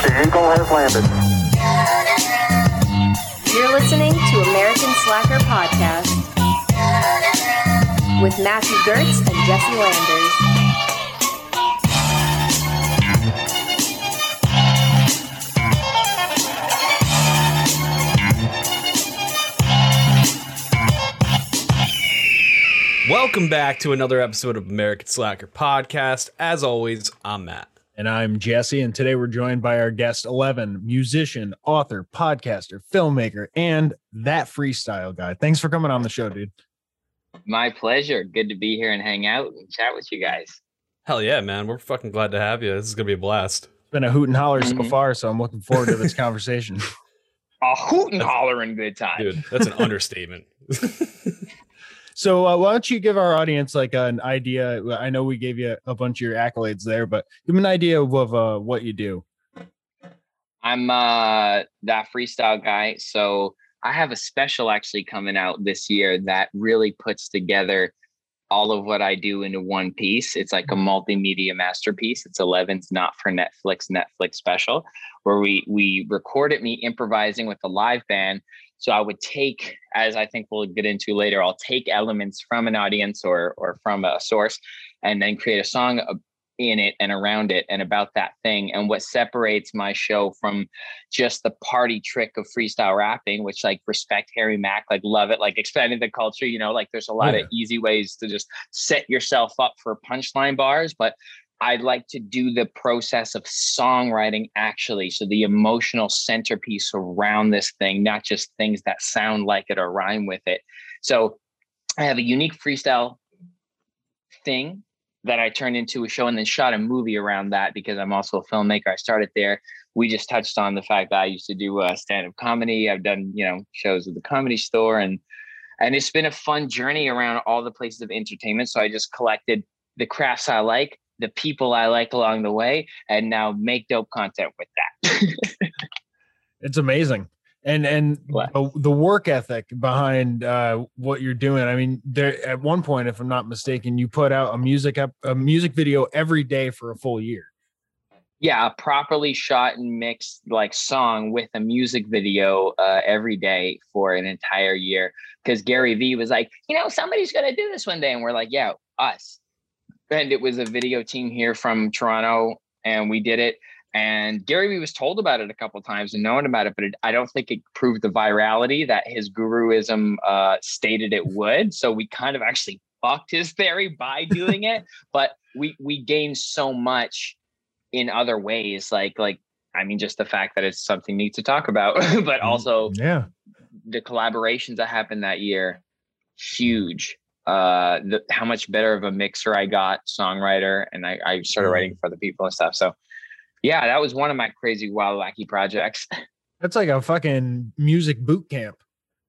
The Eagle has landed. You're listening to American Slacker Podcast with Matthew Gertz and Jesse Landers. Welcome back to another episode of American Slacker Podcast. As always, I'm Matt. And I'm Jesse, and today we're joined by our guest, Ellevan, musician, author, podcaster, filmmaker, and that freestyle guy. Thanks for coming on the show, dude. My pleasure. Good to be here and hang out and chat with you guys. Hell yeah, man. We're fucking glad to have you. This is going to be a blast. It's been a hoot and holler so far, so I'm looking forward to this conversation. A hoot and hollering good time. Dude, that's an understatement. So why don't you give our audience like an idea? I know we gave you a bunch of your accolades there, but give them an idea of what you do. I'm that freestyle guy. So I have a special actually coming out this year that really puts together all of what I do into one piece. It's like a multimedia masterpiece. It's Ellevan's Not for Netflix special, where we recorded me improvising with a live band. So I would take, as I think we'll get into later, I'll take elements from an audience or from a source and then create a song in it and around it and about that thing. And what separates my show from just the party trick of freestyle rapping, which like respect Harry Mack, like love it, like expanding the culture, you know, like there's a lot of easy ways to just set yourself up for punchline bars, but I'd like to do the process of songwriting, actually. So the emotional centerpiece around this thing, not just things that sound like it or rhyme with it. So I have a unique freestyle thing that I turned into a show and then shot a movie around that because I'm also a filmmaker. I started there. We just touched on the fact that I used to do stand-up comedy. I've done, you know, shows at the Comedy Store, and it's been a fun journey around all the places of entertainment. So I just collected the crafts I like, the people I like along the way, and now make dope content with that. It's amazing. And the work ethic behind what you're doing. I mean, there at one point, if I'm not mistaken, you put out a music video every day for a full year. Yeah, a properly shot and mixed like song with a music video every day for an entire year. Because Gary V was like, you know, somebody's going to do this one day. And we're like, yeah, us. And it was a video team here from Toronto, and we did it. And Gary Vee was told about it a couple of times and known about it, but I don't think it proved the virality that his guruism stated it would. So we kind of actually fucked his theory by doing it, but we gained so much in other ways. Like, I mean, just the fact that it's something neat to talk about, but also the collaborations that happened that year, huge. How much better of a mixer I got, songwriter, and I started writing for other people and stuff. So yeah, that was one of my crazy, wild, wacky projects. That's like a fucking music boot camp.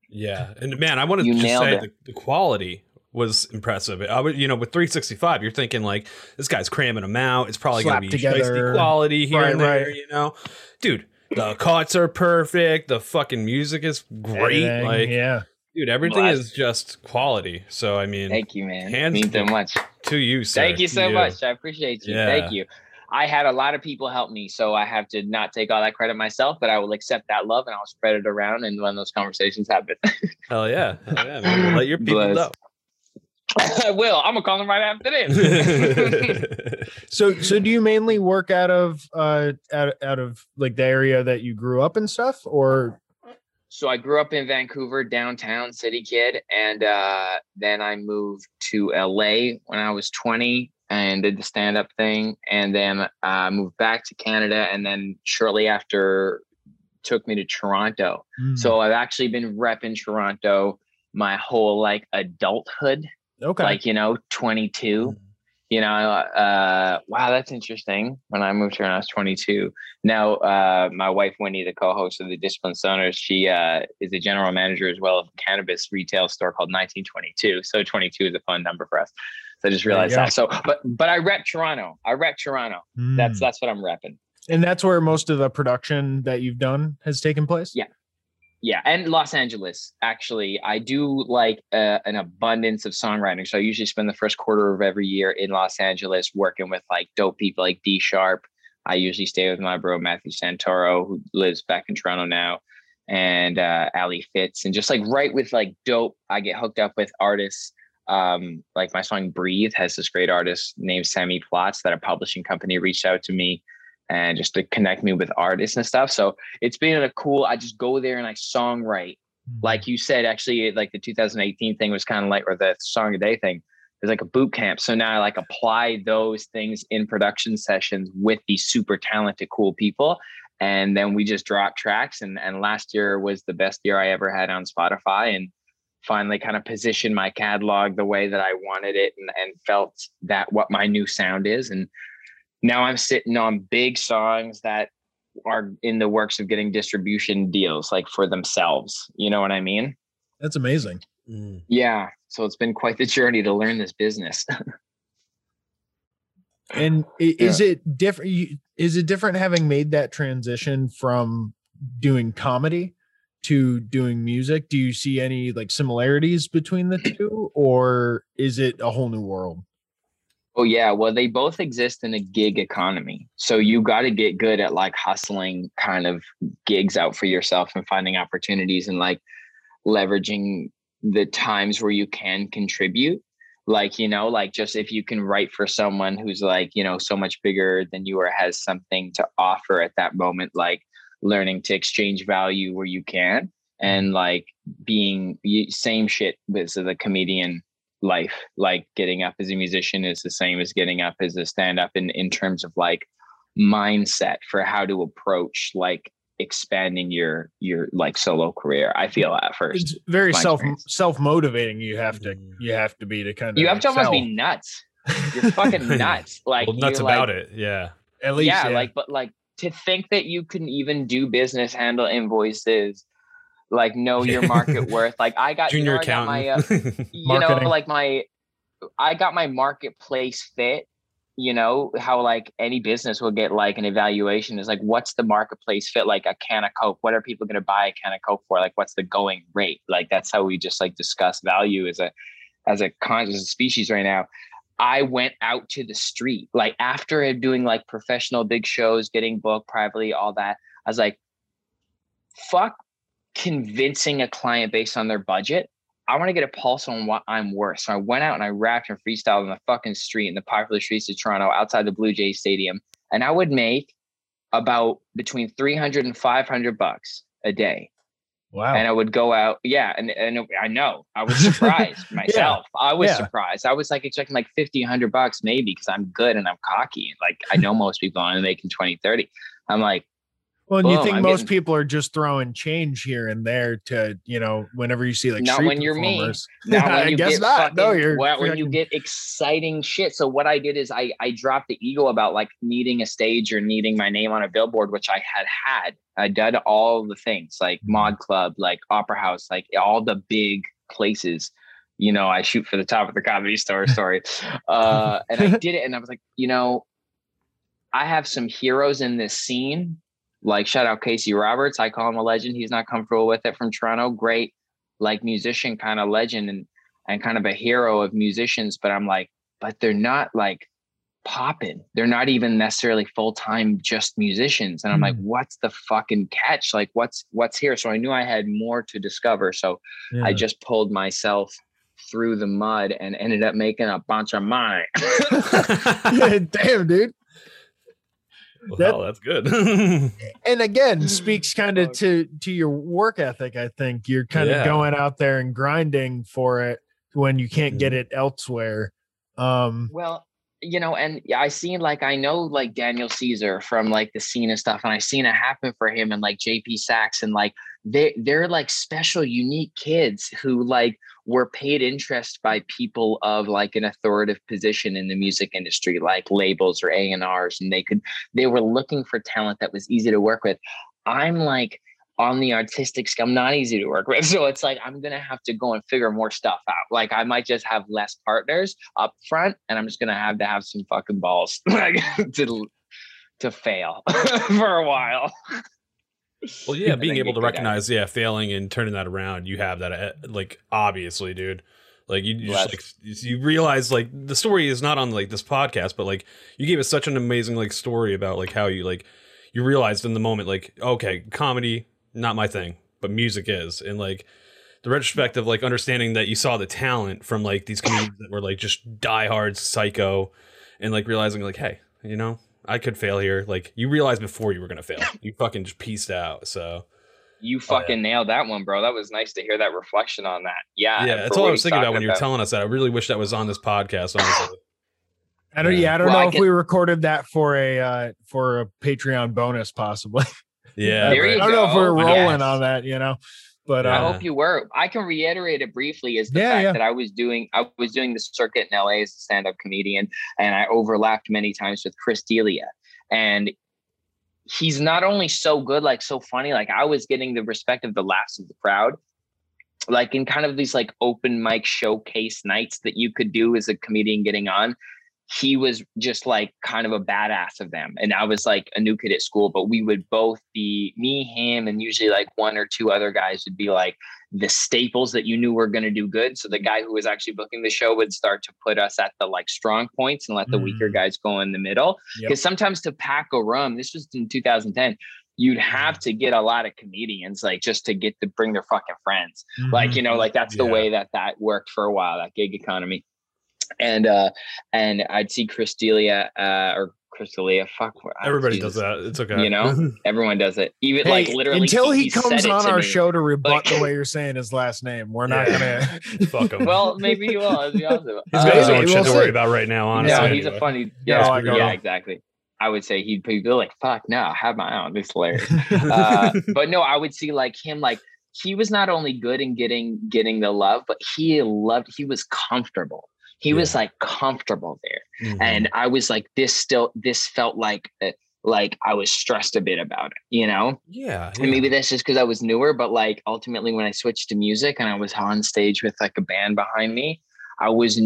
Yeah. And man, I wanted to just say the quality was impressive. I would, you know, with 365, you're thinking like, this guy's cramming them out. It's probably going to be together quality here and there, you know, dude, the cuts are perfect. The fucking music is great. Everything, like, yeah. Dude, everything is just quality. So, I mean, thank you, man. It means so much to you, sir. Thank you so much. I appreciate you. Yeah. Thank you. I had a lot of people help me, so I have to not take all that credit myself, but I will accept that love and I'll spread it around and when those conversations happen. Hell yeah. Hell yeah, man. We'll let your people know. I will. I'm going to call them right after this. So do you mainly work out of like the area that you grew up and stuff, or... So I grew up in Vancouver, downtown city kid. And then I moved to LA when I was 20 and did the stand-up thing. And then moved back to Canada. And then shortly after took me to Toronto. Mm. So I've actually been repping Toronto my whole like adulthood. Okay. Like, you know, 22. You know, wow, that's interesting. When I moved here when I was 22. Now, my wife, Winnie, the co-host of the Disciplined Soners, she is a general manager as well of a cannabis retail store called 1922. So 22 is a fun number for us. So I just realized that. So, but I rep Toronto. I rep Toronto. Mm. That's what I'm repping. And that's where most of the production that you've done has taken place? Yeah. Yeah. And Los Angeles, actually, I do like an abundance of songwriting. So I usually spend the first quarter of every year in Los Angeles working with like dope people like D Sharp, I usually stay with my bro, Matthew Santoro, who lives back in Toronto now, and Ali Fitz. And just like right with like dope, I get hooked up with artists. Like my song Breathe has this great artist named Sammy Plotz that a publishing company reached out to me and just to connect me with artists and stuff. So it's been a cool, I just go there and I songwrite. Like you said, actually, like the 2018 thing was kind of like, or the song a day thing, it's like a boot camp. So now I like apply those things in production sessions with these super talented, cool people. And then we just drop tracks. And last year was the best year I ever had on Spotify, and finally kind of positioned my catalog the way that I wanted it, and felt that what my new sound is. And now I'm sitting on big songs that are in the works of getting distribution deals, like for themselves. You know what I mean? That's amazing. Mm. Yeah. So it's been quite the journey to learn this business. And is it different? Is it different having made that transition from doing comedy to doing music? Do you see any like similarities between the two, or is it a whole new world? Oh yeah. Well, they both exist in a gig economy. So you got to get good at like hustling kind of gigs out for yourself and finding opportunities and like leveraging the times where you can contribute. Like, you know, like just if you can write for someone who's like, you know, so much bigger than you or has something to offer at that moment, like learning to exchange value where you can, and like being same shit with the comedian life, like getting up as a musician is the same as getting up as a stand-up in terms of like mindset for how to approach like expanding your like solo career. I feel at first it's very self-motivating. You have to be to kind of, you have to almost be nuts. You're fucking nuts. Like, well, nuts about like, it. Yeah. At least. Yeah, yeah. Like, but like to think that you can even do business, handle invoices, like know your market worth. Like I got junior accountant. I got my marketplace fit. You know how like any business will get like an evaluation is like, what's the marketplace fit? Like a can of Coke, what are people going to buy a can of Coke for? Like, what's the going rate? Like, that's how we just like discuss value as a conscious species right now. I went out to the street, like after doing like professional big shows, getting booked privately, all that. I was like, fuck convincing a client based on their budget. I want to get a pulse on what I'm worth. So I went out and I rapped and freestyled on the fucking street, in the popular streets of Toronto, outside the Blue Jays Stadium. And I would make about between $300 and $500 a day. Wow. And I would go out. Yeah. And I know I was surprised myself. Yeah. I was surprised. I was like expecting like $50, $100 maybe, because I'm good and I'm cocky. Like I know most people aren't making 20, 30. I'm like, well, and boom, you think people are just throwing change here and there to, you know, whenever you see like not when you're mean. Not when you I guess get not. Fucking, no, you're well, when you get exciting shit. So what I did is I dropped the ego about like needing a stage or needing my name on a billboard, which I had. I did all the things like Mod Club, like Opera House, like all the big places. You know, I shoot for the top of the Comedy Store. Sorry, and I did it, and I was like, you know, I have some heroes in this scene. Like shout out Casey Roberts. I call him a legend. He's not comfortable with it, from Toronto. Great, like musician, kind of legend and kind of a hero of musicians. But I'm like, but they're not like popping. They're not even necessarily full-time just musicians. And I'm like, what's the fucking catch? Like what's here? So I knew I had more to discover. So I just pulled myself through the mud and ended up making a bunch of money. Yeah, damn, dude. Well, that's good. And again, speaks kind of to your work ethic. I think you're kind of going out there and grinding for it when you can't get it elsewhere. Well, you know, and I seen like, I know like Daniel Caesar from like the scene and stuff. And I seen it happen for him and like JP Sachs, and like, they're like special, unique kids who like were paid interest by people of like an authoritative position in the music industry, like labels or A&Rs, and they were looking for talent that was easy to work with. I'm like on the artistic scale, I'm not easy to work with. So it's like, I'm going to have to go and figure more stuff out. Like I might just have less partners up front, and I'm just going to have some fucking balls to fail for a while. Well, yeah, being able to recognize, failing and turning that around, you have that, like, obviously, dude. Like you just like you realize like the story is not on like this podcast, but like you gave us such an amazing like story about like how you like you realized in the moment like, okay, comedy not my thing, but music is, and like the retrospective like understanding that you saw the talent from like these comedians that were like just diehard psycho, and like realizing like, hey, you know, I could fail here. Like you realized before you were gonna fail, you fucking just pieced out. So you fucking nailed that one, bro. That was nice to hear that reflection on that. Yeah, yeah, that's all I was thinking about when you were telling us that. I really wish that was on this podcast. Honestly. I don't. Yeah, I don't know if we recorded that for a Patreon bonus, possibly. Yeah, there you go. I don't know if we're rolling on that, you know. But I hope you were. I can reiterate it briefly. Is the fact that I was doing the circuit in LA as a stand-up comedian, and I overlapped many times with Chris D'Elia, and he's not only so good, like so funny, like I was getting the respect of the laughs of the crowd, like in kind of these like open mic showcase nights that you could do as a comedian getting on. He was just like kind of a badass of them. And I was like a new kid at school, but we would both be me, him, and usually like one or two other guys would be like the staples that you knew were going to do good. So the guy who was actually booking the show would start to put us at the like strong points and let the weaker guys go in the middle. Because sometimes to pack a room, this was in 2010, you'd have to get a lot of comedians, like just to get to bring their fucking friends. Like, you know, like that's the way that worked for a while, that gig economy. And I'd see Chris D'Elia, or Chris D'Elia. Fuck. Everybody does that. It's okay. You know, everyone does it. Even hey, like literally until he comes on our show to rebut like, the way you're saying his last name. We're not gonna fuck him. Well, maybe he will. Let's be honest. He's got his own shit to worry about right now. Honestly, no, he's a funny. Yeah, exactly. I would say he'd be like, "Fuck no, I have my own." It's hilarious. But no, I would see like him like. He was not only good in getting the love, but he was comfortable. He was like comfortable there. And I was like, this felt like I was stressed a bit about it, you know? Yeah. And maybe that's just because I was newer, but like ultimately when I switched to music and I was on stage with like a band behind me, I was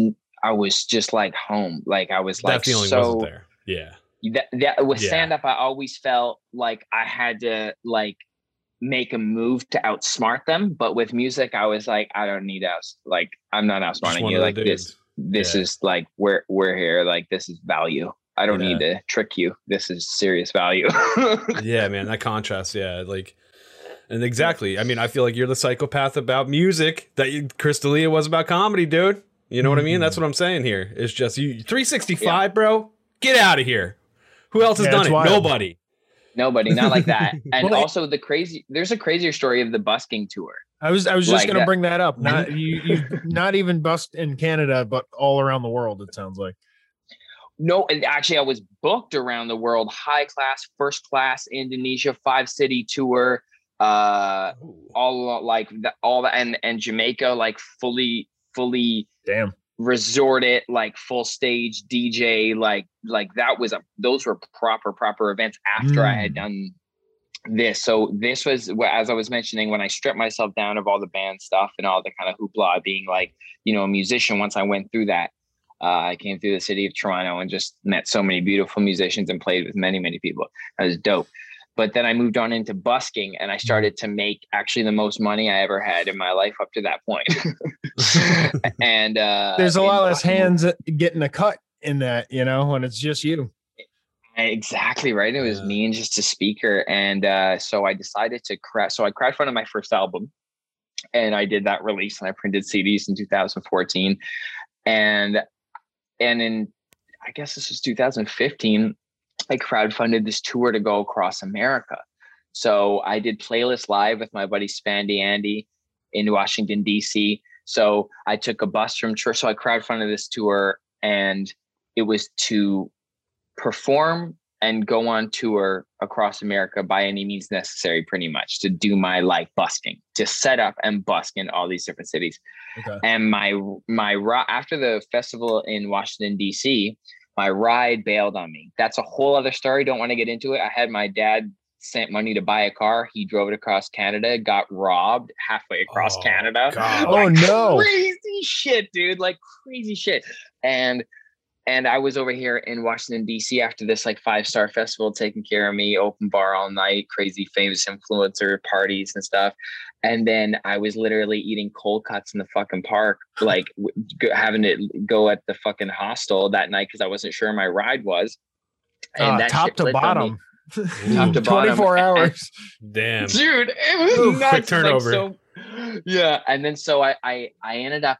just like home. Like I was like, that feeling wasn't there. That with stand up, I always felt like I had to like make a move to outsmart them. But with music, I was like, I don't need us. Like I'm not outsmarting you like this. This is like we're here. Like this is value. I don't need to trick you. This is serious value. Yeah, man, that contrast. Yeah, like, and exactly. I mean, I feel like you're the psychopath about music that Chris D'Elia was about comedy, dude. You know what I mean? That's what I'm saying here. It's just you, 365, bro. Get out of here. Who else has done it? Wild. Nobody, not like that. And well, also there's a crazier story of the busking tour. I was just like going to bring that up. Not you not even bust in Canada, but all around the world, it sounds like. No, and actually I was booked around the world, high class, first class, Indonesia, 5-city tour, all like the, all that, and Jamaica, like fully damn resorted, like full stage DJ, like that was those were proper events after I had done this. So this was, as I was mentioning, when I stripped myself down of all the band stuff and all the kind of hoopla being like, you know, a musician. Once I went through that, I came through the city of Toronto and just met so many beautiful musicians and played with many people. That was dope. But then I moved on into busking and I started to make actually the most money I ever had in my life up to that point. And there's a lot less hands getting a cut in that, you know, when it's just you. Exactly right. It was me and just a speaker. And so I decided to I crowdfunded my first album and I did that release and I printed CDs in 2014. And in, I guess this was 2015, I crowdfunded this tour to go across America. So I did Playlist Live with my buddy Spandy Andy in Washington, D.C. So I took a bus from church. So I crowdfunded this tour and it was to perform and go on tour across America by any means necessary, pretty much to do my like busking, to set up and busk in all these different cities. Okay. And my after the festival in Washington, D.C., my ride bailed on me. That's a whole other story. Don't want to get into it. I had my dad sent money to buy a car. He drove it across Canada, got robbed halfway across Canada. God. Like, oh no. Crazy shit, dude. Like crazy shit. And And I was over here in Washington, D.C. after this like 5-star festival taking care of me, open bar all night, crazy famous influencer parties and stuff. And then I was literally eating cold cuts in the fucking park, like having to go at the fucking hostel that night because I wasn't sure my ride was. And that top to bottom. Top to bottom. 24 hours. Damn. Dude, it was nuts. Quick turnover. Like, so, yeah. And then so I ended up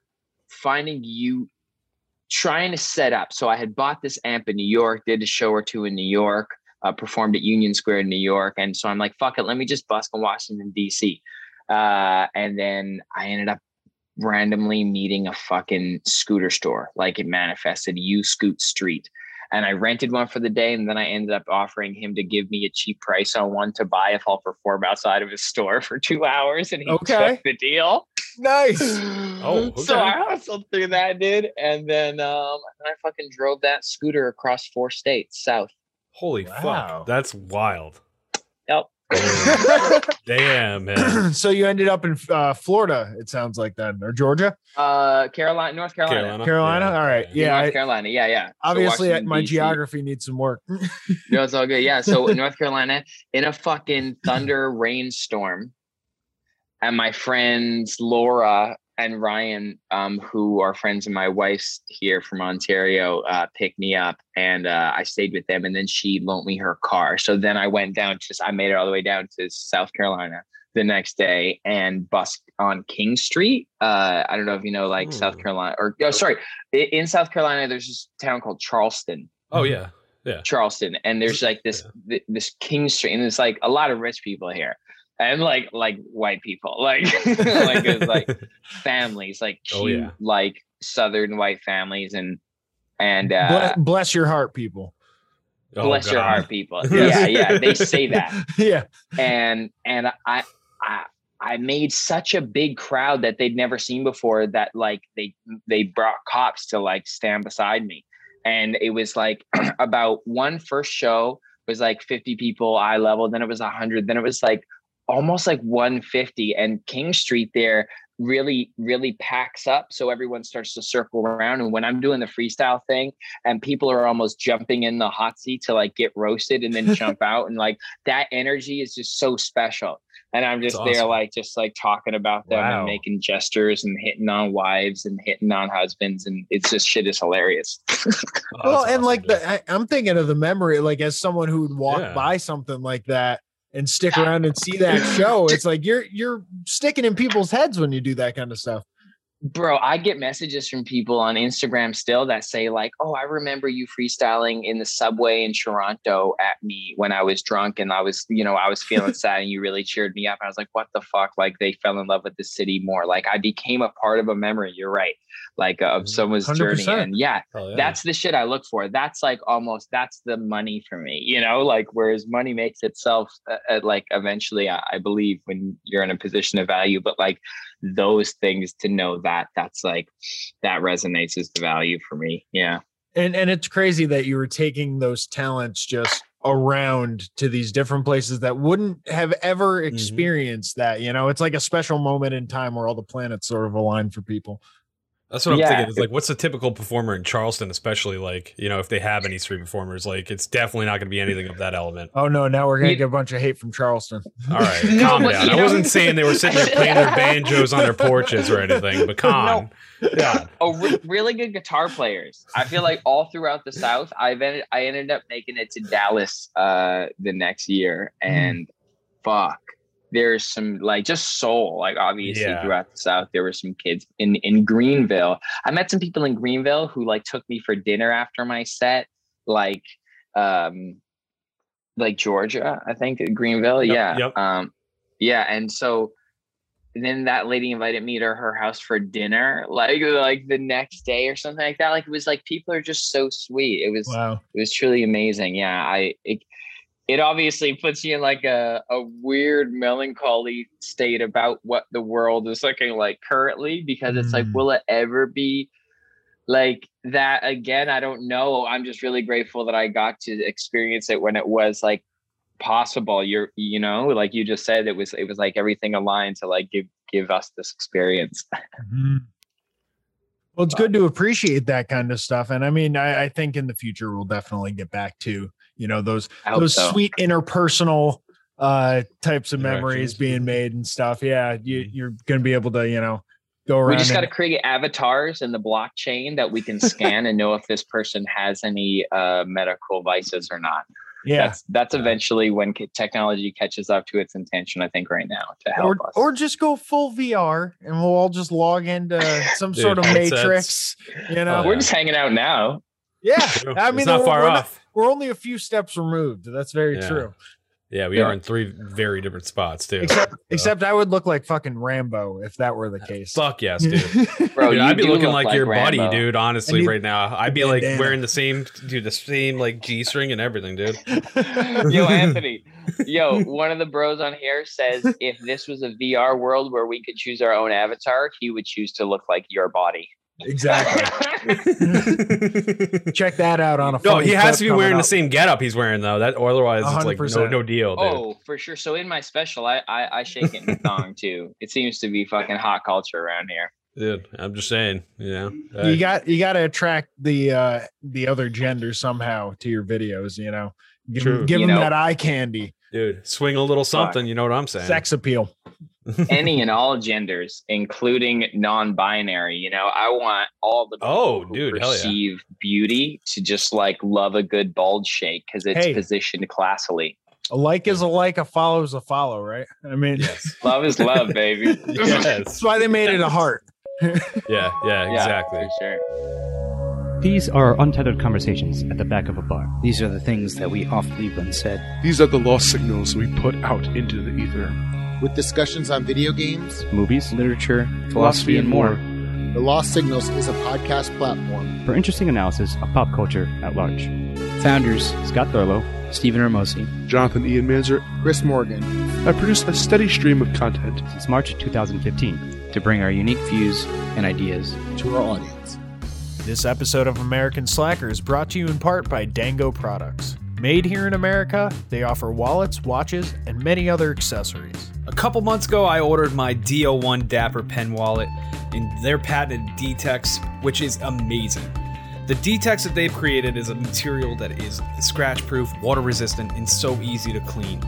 finding you. Trying to set up. So I had bought this amp in New York, did a show or two in New York, performed at Union Square in New York. And so I'm like, fuck it, let me just busk in Washington, D.C. And then I ended up randomly meeting a fucking scooter store. Like it manifested, You Scoot Street. And I rented one for the day. And then I ended up offering him to give me a cheap price on one to buy if I'll perform outside of his store for 2 hours. And he took the deal. Nice. Oh, okay. So I hustled through that, dude. And then I fucking drove that scooter across 4 states south. Holy fuck. That's wild. Yep. Damn, man. So you ended up in Florida, it sounds like, then, or Georgia? North Carolina. Yeah. All right. Yeah. North Carolina. Yeah. Yeah. Obviously, so my geography needs some work. No, it's all good. Yeah. So North Carolina, in a fucking thunder rainstorm. And my friends, Laura and Ryan, who are friends of my wife's here from Ontario, picked me up and I stayed with them. And then she loaned me her car. So then I went down, I made it all the way down to South Carolina the next day and busked on King Street. I don't know if you know, like South Carolina or in South Carolina, there's this town called Charleston. Oh, yeah. Yeah. Charleston. And there's like this King Street. And there's like a lot of rich people here. And like white people, like like it was like families, like cute, like southern white families, and bless your heart, people. Bless your heart, people. Yeah, yeah, they say that. Yeah, and I made such a big crowd that they'd never seen before that like they brought cops to like stand beside me, and it was like about one first show was like 50 people eye level, then it was 100, then it was like almost like 150, and King Street there really, really packs up. So everyone starts to circle around. And when I'm doing the freestyle thing and people are almost jumping in the hot seat to like get roasted and then jump out. And like that energy is just so special. And I'm just there, like, just like talking about them and making gestures and hitting on wives and hitting on husbands. And it's just shit is hilarious. Well, and like I'm thinking of the memory, like as someone who would walk by something like that and stick around and see that show. It's like you're sticking in people's heads when you do that kind of stuff. Bro, I get messages from people on Instagram still that say like, oh, I remember you freestyling in the subway in Toronto at me when I was drunk and I was feeling sad and you really cheered me up. I was like, what the fuck? Like they fell in love with the city more. Like I became a part of a memory. You're right. Like of someone's 100%. Journey. And that's the shit I look for. That's like almost, that's the money for me, you know, like whereas money makes itself like eventually I believe when you're in a position of value, but like those things to know that's like that resonates as the value for me. Yeah. And it's crazy that you were taking those talents just around to these different places that wouldn't have ever experienced that, you know, it's like a special moment in time where all the planets sort of align for people. That's what I'm thinking. It's like, what's a typical performer in Charleston, especially like, you know, if they have any street performers, like it's definitely not going to be anything of that element. Oh no, now we're going to get a bunch of hate from Charleston. All right, no, calm down. I wasn't saying they were sitting there playing their banjos on their porches or anything, but calm. No. Yeah. Oh, really good guitar players. I feel like all throughout the South, I ended up making it to Dallas the next year, and fuck. There's some like just soul, like obviously throughout the South, there were some kids in Greenville. I met some people in Greenville who like took me for dinner after my set, like Georgia, I think Greenville. Yep, yeah. Yep. Yeah. And so then that lady invited me to her house for dinner, like the next day or something like that. Like it was like, people are just so sweet. It was, it was truly amazing. Yeah. It obviously puts you in like a weird melancholy state about what the world is looking like currently, because it's like, will it ever be like that again? I don't know. I'm just really grateful that I got to experience it when it was like possible. You know, like you just said, it was like everything aligned to like give us this experience. Mm-hmm. Well, it's good to appreciate that kind of stuff. And I mean, I think in the future, we'll definitely get back to, you know, those sweet interpersonal types of memories being made and stuff. Yeah. You're going to be able to, you know, go around. We just got to create avatars in the blockchain that we can scan and know if this person has any medical vices or not. Yeah, that's eventually when technology catches up to its intention, I think, right now to help us. Or just go full VR and we'll all just log into some sort of matrix. You know, we're just hanging out now. Yeah, I mean, it's not far off. We're only a few steps removed. That's very true. Yeah, we are in three very different spots too. Except I would look like fucking Rambo if that were the case. Fuck yes, dude. Bro, dude, I'd be looking like your Rambo. Buddy, dude. Honestly, right now, I'd be like wearing the same like G-string and everything, dude. Yo, Anthony. Yo, one of the bros on here says if this was a VR world where we could choose our own avatar, he would choose to look like your body. Exactly. Check that out on a phone. No, he has to be wearing the same getup he's wearing though. That or otherwise 100%. It's like no deal, dude. Oh, for sure. So in my special, I shake it in the thong too. It seems to be fucking hot culture around here. Dude, I'm just saying, you know. You got to attract the other gender somehow to your videos, you know. Give them that eye candy. Dude, swing a little something, you know what I'm saying? Sex appeal. Any and all genders, including non-binary. You know, I want all the people who perceive beauty to just like love a good bald shake because it's positioned classily. A like is a like, a follow is a follow, right? I mean, love is love, baby. That's why they made it a heart. yeah, exactly. For sure. These are untethered conversations at the back of a bar. These are the things that we oft leave unsaid. These are the lost signals we put out into the ether. With discussions on video games, movies, literature, philosophy, and more. The Lost Signals is a podcast platform for interesting analysis of pop culture at large. Founders Scott Thurlow, Stephen Ramosi, Jonathan Ian Manzer, Chris Morgan have produced a steady stream of content since March 2015 to bring our unique views and ideas to our audience. This episode of American Slacker is brought to you in part by Dango Products. Made here in America, they offer wallets, watches, and many other accessories. A couple months ago, I ordered my DO1 Dapper pen wallet in their patented D-Tex, which is amazing. The D-Tex that they've created is a material that is scratch-proof, water-resistant, and so easy to clean.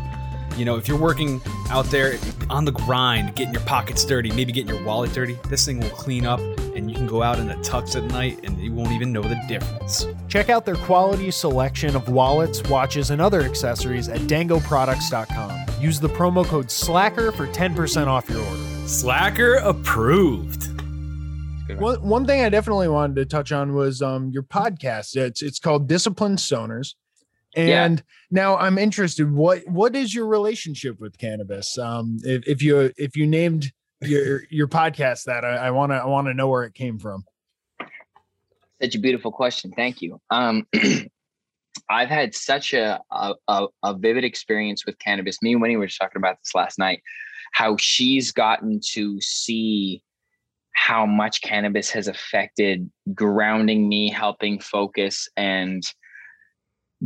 You know, if you're working out there on the grind, getting your pockets dirty, maybe getting your wallet dirty, this thing will clean up, and you can go out in the tux at night, and you won't even know the difference. Check out their quality selection of wallets, watches, and other accessories at dangoproducts.com. Use the promo code SLACKER for 10% off your order. Slacker approved. One thing I definitely wanted to touch on was your podcast. It's called Disciplined Soners. And now I'm interested, what is your relationship with cannabis? If you named your podcast that, I want to know where it came from. Such a beautiful question. Thank you. I've had such a vivid experience with cannabis. Me and Winnie were just talking about this last night, how she's gotten to see how much cannabis has affected grounding me, helping focus, and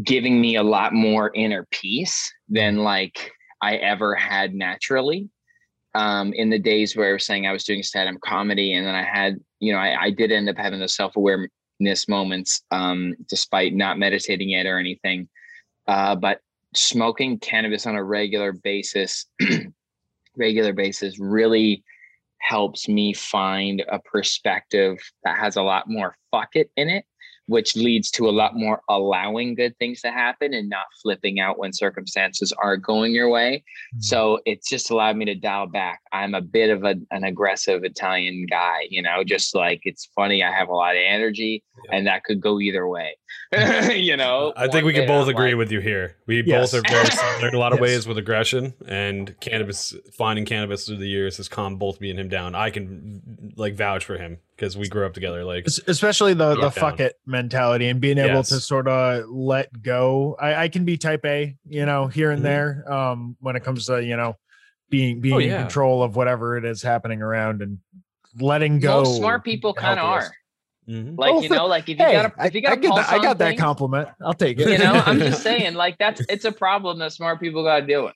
giving me a lot more inner peace than like I ever had naturally. In the days where I was saying I was doing stand-up comedy, and then I had, you know, I did end up having those self-awareness moments, despite not meditating it or anything. But smoking cannabis on a regular basis really helps me find a perspective that has a lot more fuck it in it, which leads to a lot more allowing good things to happen and not flipping out when circumstances are going your way. Mm-hmm. So it's just allowed me to dial back. I'm a bit of an aggressive Italian guy, you know, just like, it's funny. I have a lot of energy and that could go either way. You know, I think we can both agree with you here. We both are very similar in a lot of ways with aggression, and cannabis, finding cannabis through the years has calmed both me and him down. I can like vouch for him, because we grew up together, like especially the fuck it mentality and being able to sort of let go. I can be type A, you know, here and there when it comes to, you know, being in control of whatever it is happening around and letting go. Most smart people kind of are. Mm-hmm. Like, you know, like if you got that compliment, I'll take it. You know, I'm just saying, like, it's a problem that smart people got to deal with.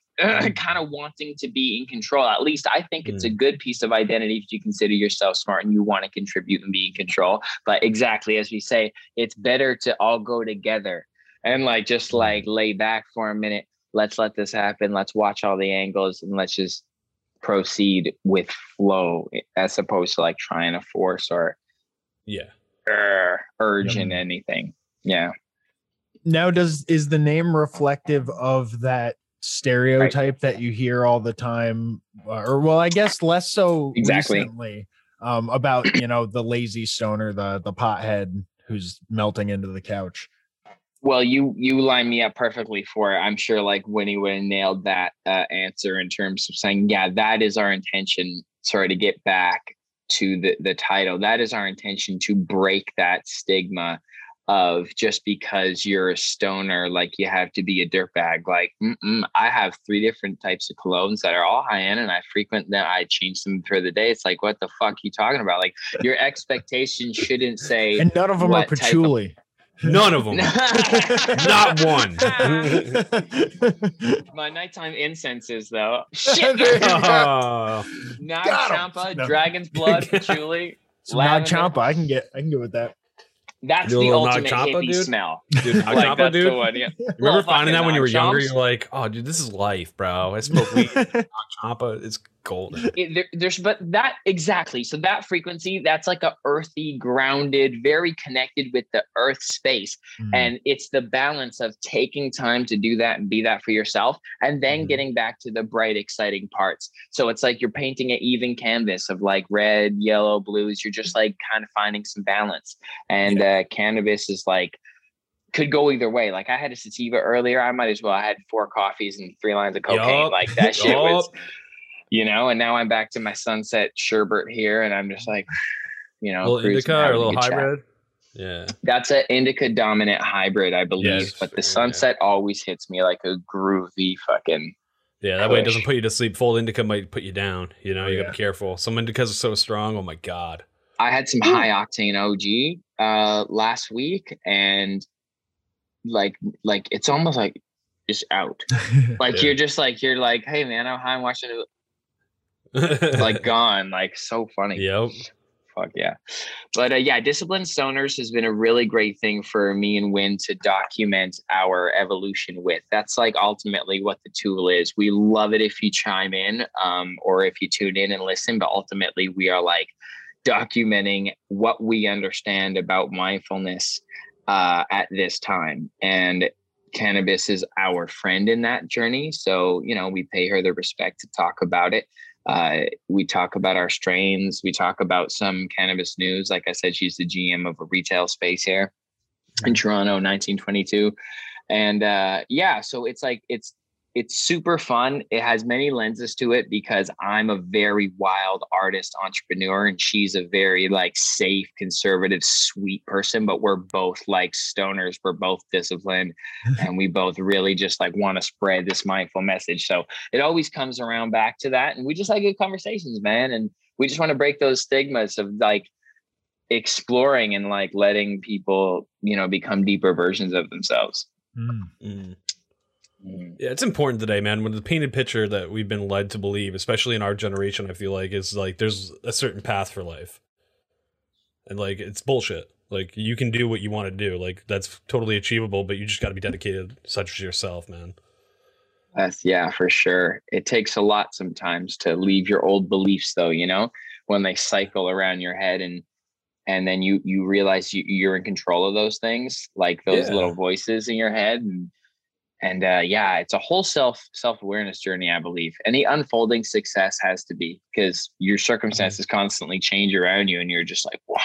Kind of wanting to be in control. At least I think it's a good piece of identity if you consider yourself smart and you want to contribute and be in control. But exactly as we say, it's better to all go together and like just like lay back for a minute. Let's let this happen. Let's watch all the angles and let's just proceed with flow as opposed to like trying to force or urge in anything. Yeah. Now, is the name reflective of that stereotype that you hear all the time, or well, I guess less so recently, about, you know, the lazy stoner, the pothead who's melting into the couch? Well, you line me up perfectly for it. I'm sure like Winnie would have nailed that answer in terms of saying, yeah, that is our intention. Sorry, to get back to the title. That is our intention, to break that stigma of just because you're a stoner, like you have to be a dirtbag. Like, I have 3 different types of colognes that are all high end and I frequent them. I change them for the day. It's like, what the fuck are you talking about? Like, your expectation shouldn't say. And none of them are patchouli. None of them. Not one. My nighttime incenses, though. Shit. Nag Champa, Dragon's Blood, patchouli. Nag Champa, I can get with that. That's the ultimate hippie smell. Dude, Nag Champa, dude. Yeah. Remember finding that when you were younger? You're like, oh, dude, this is life, bro. I smoke weed. Nag Champa is golden. So that frequency, that's like a earthy, grounded, very connected with the earth space. And it's the balance of taking time to do that and be that for yourself, and then getting back to the bright, exciting parts. So it's like you're painting an even canvas of like red, yellow, blues. You're just like kind of finding some balance. And cannabis is like, could go either way. Like, I had a sativa earlier. I might as well. I had 4 coffees and 3 lines of cocaine. Yup. Like, that shit was, you know, and now I'm back to my sunset sherbet here, and I'm just like, you know, a little indica or a little hybrid. Yeah, that's an indica dominant hybrid, I believe. Yes, but the sunset always hits me like a groovy fucking. Yeah, that way it doesn't put you to sleep. Full indica might put you down. You know, you gotta be careful. Some indicas are so strong. Oh my god. I had some high octane OG last week, and like it's almost like it's out. Like you're like, hey man, I'm high. I'm watching it. Like gone, like so funny. Yep. Fuck yeah. But Disciplined Soners has been a really great thing for me and Wynn to document our evolution with. That's like ultimately what the tool is. We love it if you chime in, or if you tune in and listen, but ultimately we are like documenting what we understand about mindfulness at this time. And cannabis is our friend in that journey. So, you know, we pay her the respect to talk about it. We talk about our strains. We talk about some cannabis news. Like I said, she's the GM of a retail space here in Toronto, 1922. And so it's like, it's super fun. It has many lenses to it because I'm a very wild artist entrepreneur and she's a very like safe, conservative, sweet person, but we're both like stoners. We're both disciplined and we both really just like want to spread this mindful message. So it always comes around back to that. And we just like good conversations, man. And we just want to break those stigmas of like exploring and like letting people, you know, become deeper versions of themselves. Mm-hmm. Yeah, it's important today, man. When the painted picture that we've been led to believe, especially in our generation, I feel like is like there's a certain path for life, and like it's bullshit. Like you can do what you want to do, like that's totally achievable, but you just got to be dedicated, such as yourself, man. That's for sure. It takes a lot sometimes to leave your old beliefs, though. You know, when they cycle around your head and then you realize you're in control of those things, like those little voices in your head. And it's a whole self-awareness journey, I believe. Any unfolding success has to be, because your circumstances constantly change around you and you're just like, wow,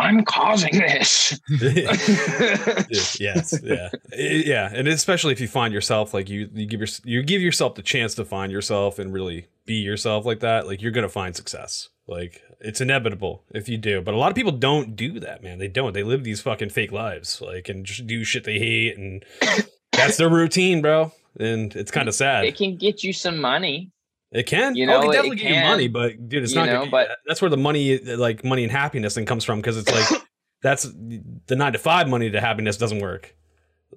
I'm causing this. Yes. Yeah. Yeah. And especially if you find yourself, like you give yourself the chance to find yourself and really be yourself like that. Like you're going to find success. Like it's inevitable if you do. But a lot of people don't do that, man. They don't. They live these fucking fake lives, like, and just do shit they hate and... That's their routine, bro. And it's kind of sad. It can get you some money. It can. You know, it can definitely get you money, but dude, it's not. That's where the money and happiness thing comes from, because it's like that's the 9 to 5 money to happiness doesn't work.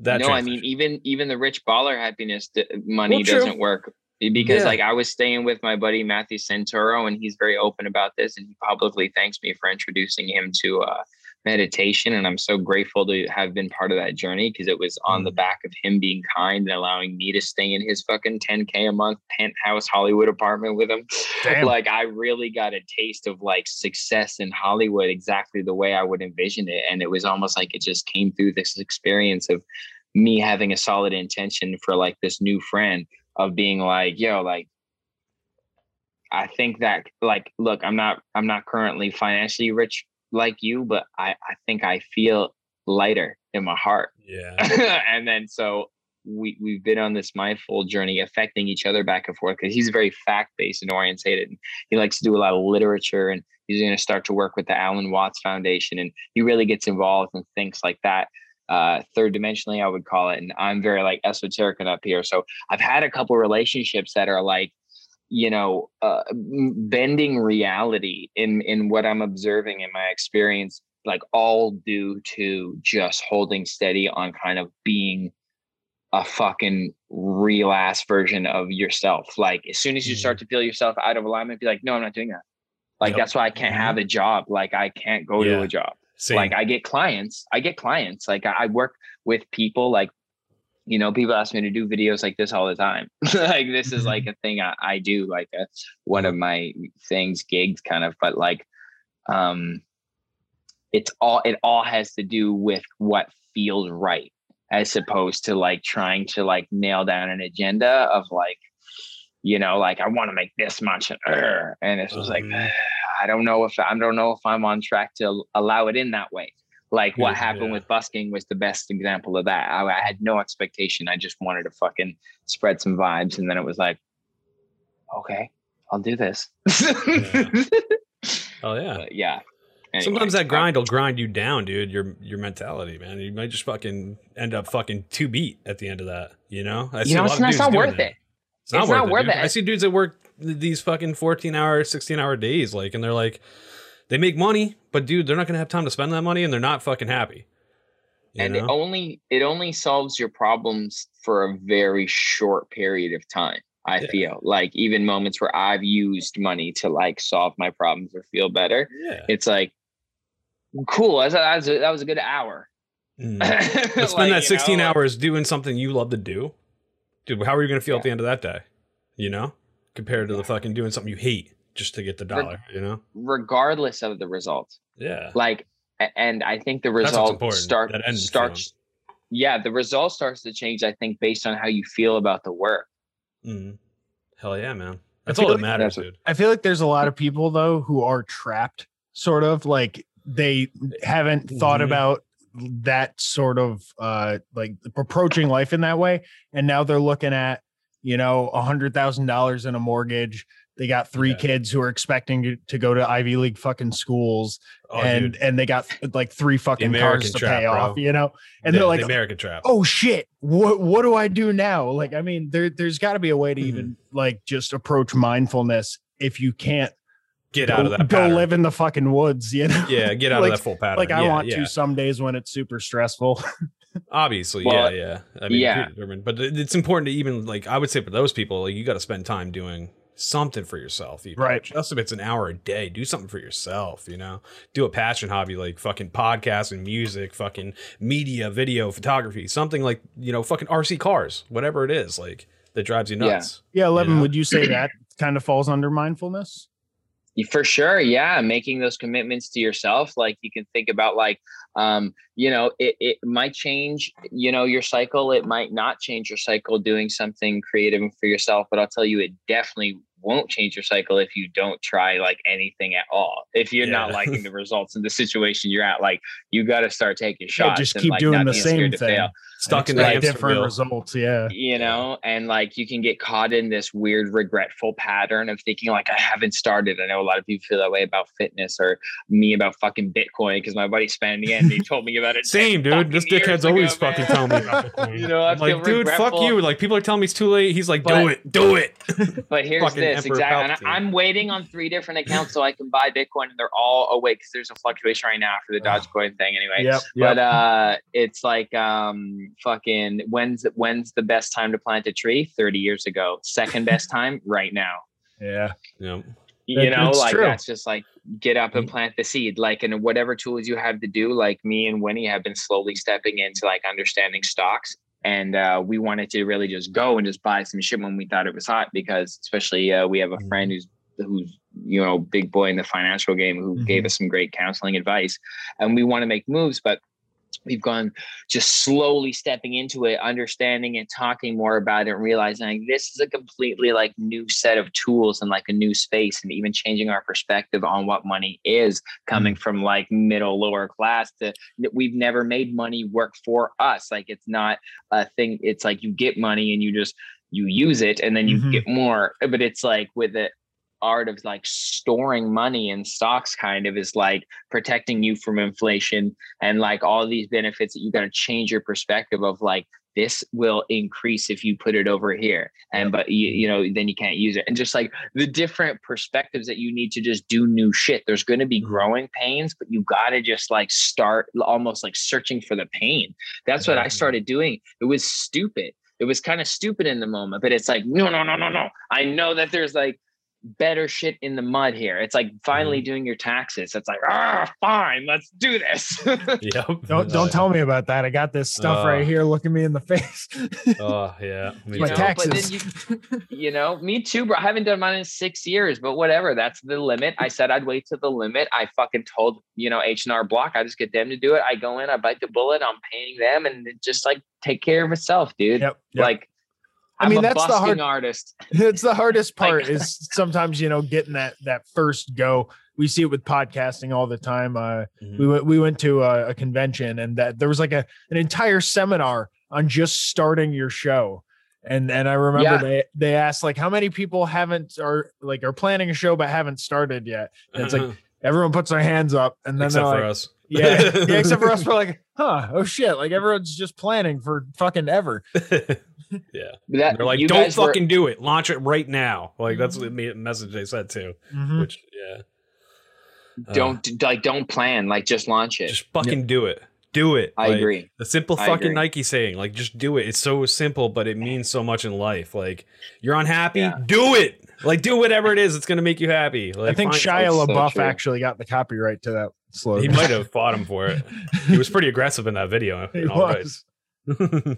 That no, I mean, even the rich baller happiness money doesn't work, because like I was staying with my buddy Matthew Santoro, and he's very open about this, and he publicly thanks me for introducing him to meditation. And I'm so grateful to have been part of that journey, because it was on the back of him being kind and allowing me to stay in his fucking $10K a month penthouse Hollywood apartment with him. Like I really got a taste of like success in Hollywood exactly the way I would envision it. And it was almost like it just came through this experience of me having a solid intention for like this new friend of being like, yo, like, I think that like, look, I'm not currently financially rich like you, but I think I feel lighter in my heart. Yeah. And then so we've been on this mindful journey affecting each other back and forth, because he's very fact-based and orientated, and he likes to do a lot of literature, and he's going to start to work with the Alan Watts Foundation, and he really gets involved in things like that, third dimensionally I would call it. And I'm very like esoteric and up here, so I've had a couple relationships that are like, you know, bending reality in what I'm observing in my experience, like all due to just holding steady on kind of being a fucking real ass version of yourself. Like as soon as you start to feel yourself out of alignment, be like, no, I'm not doing that. Like, that's why I can't have a job. Like I can't go to a job. Same. Like I get clients. Like I work with people, like, you know, people ask me to do videos like this all the time. Like this is like a thing I do, like one of my things, gigs kind of, but like, it all has to do with what feels right, as opposed to like trying to like nail down an agenda of like, you know, like I want to make this much, and it's just like, I don't know if I'm on track to allow it in that way. Like what happened with busking was the best example of that. I had no expectation. I just wanted to fucking spread some vibes. And then it was like, okay, I'll do this. Oh, yeah. But, yeah. Anyway. Sometimes that grind will grind you down, dude. Your mentality, man. You might just fucking end up fucking 2 beat at the end of that. You know? It's not worth it. I see dudes that work these fucking 14-hour, 16-hour days, like, and they're like, they make money, but dude, they're not going to have time to spend that money, and they're not fucking happy. And it only solves your problems for a very short period of time. I feel like even moments where I've used money to like solve my problems or feel better. Yeah. It's like, cool. That was a good hour. But spend that 16 hours doing something you love to do. Dude, how are you going to feel at the end of that day? You know, compared to the fucking doing something you hate, just to get the dollar, you know, regardless of the result. Yeah. Like, and I think the result starts to change, I think, based on how you feel about the work. Mm. Hell yeah, man. That's all that matters, dude. I feel like there's a lot of people though, who are trapped, sort of like they haven't thought about that sort of like approaching life in that way. And now they're looking at, you know, $100,000 in a mortgage. They got 3 kids who are expecting to go to Ivy League fucking schools, and they got like 3 fucking cars to pay off, you know. And they're like, the American trap. Oh shit, what do I do now? Like, I mean, there's got to be a way to even like just approach mindfulness if you can't get out of that. Go live in the fucking woods, you know. Yeah, get out like, of that full pattern. Like I want to some days when it's super stressful. Obviously, well, I mean, but it's important to even like I would say for those people, like you got to spend time doing something for yourself, even. Right? Just if it's an hour a day, do something for yourself, you know, do a passion hobby, like fucking podcasting, music, fucking media, video, photography, something like, you know, fucking RC cars, whatever it is, like that drives you nuts. Yeah. Ellevan, you know? Would you say that kind of falls under mindfulness? For sure. Yeah. Making those commitments to yourself. Like you can think about like, you know, it might change, you know, your cycle. It might not change your cycle doing something creative for yourself, but I'll tell you, it definitely won't change your cycle if you don't try like anything at all. If you're not liking the results in the situation you're at, like you got to start taking shots. Just keep doing the same thing. stuck in like different results. Yeah. You know, and like you can get caught in this weird regretful pattern of thinking like, I haven't started. I know a lot of people feel that way about fitness, or me about fucking Bitcoin, because my buddy Spendy and he told me about it. Same dude. This dickhead's always fucking telling me about Bitcoin. You know, I'm like, dude, regretful. Fuck you. Like, people are telling me it's too late. He's like, do it. But here's this. Exactly. And I'm waiting on 3 different accounts so I can buy Bitcoin, and they're all awake because there's a fluctuation right now for the Dogecoin thing anyway. Yep. But it's like fucking when's the best time to plant a tree? 30 years ago. Second best time right now. Yeah. You know, it's like true. That's just like get up and plant the seed, like, and whatever tools you have to do. Like me and Winnie have been slowly stepping into like understanding stocks, and we wanted to really just go and just buy some shit when we thought it was hot, because especially we have a friend who's you know, big boy in the financial game, who gave us some great counseling advice, and we want to make moves, but we've gone just slowly stepping into it, understanding and talking more about it, and realizing like, this is a completely like new set of tools and like a new space, and even changing our perspective on what money is, coming from like middle, lower class to we've never made money work for us. Like, it's not a thing. It's like you get money and you just, you use it and then you get more, but it's like with it, art of like storing money in stocks kind of is like protecting you from inflation and like all these benefits that you got to change your perspective of, like, this will increase if you put it over here, and but you know, then you can't use it, and just like the different perspectives that you need to just do new shit. There's going to be growing pains, but you got to just like start almost like searching for the pain. That's what I started doing. It was stupid. It was kind of stupid in the moment, but it's like no, I know that there's like better shit in the mud here. It's like finally doing your taxes. It's like, ah, fine, let's do this. Don't tell me about that. I got this stuff right here looking me in the face. Oh yeah, my taxes. But then you know, me too, bro. I haven't done mine in 6 years, but whatever. That's the limit. I said I'd wait to the limit. I fucking told H&R Block. I just get them to do it. I go in. I bite the bullet. I'm paying them, and it just like take care of itself, dude. Yep. Like. I mean, that's the hard artist. It's the hardest part is sometimes, getting that first go. We see it with podcasting all the time. We went to a convention, and that there was like an entire seminar on just starting your show. And I remember they asked like, how many people are planning a show, but haven't started yet? And it's like, everyone puts their hands up, and then except for us. Yeah. Except for us. We're like, oh shit. Like, everyone's just planning for fucking ever. Yeah, they're like, don't fucking do it. Launch it right now. Like, that's the message they said too. Which, don't plan. Like, just launch it. Just fucking do it. Do it. I agree. The simple fucking Nike saying. Like, just do it. It's so simple, but it means so much in life. Like, you're unhappy. Yeah. Do it. Like, do whatever it is. It's gonna make you happy. Like, I think Shia LaBeouf actually got the copyright to that slogan. He might have fought him for it. He was pretty aggressive in that video. He was.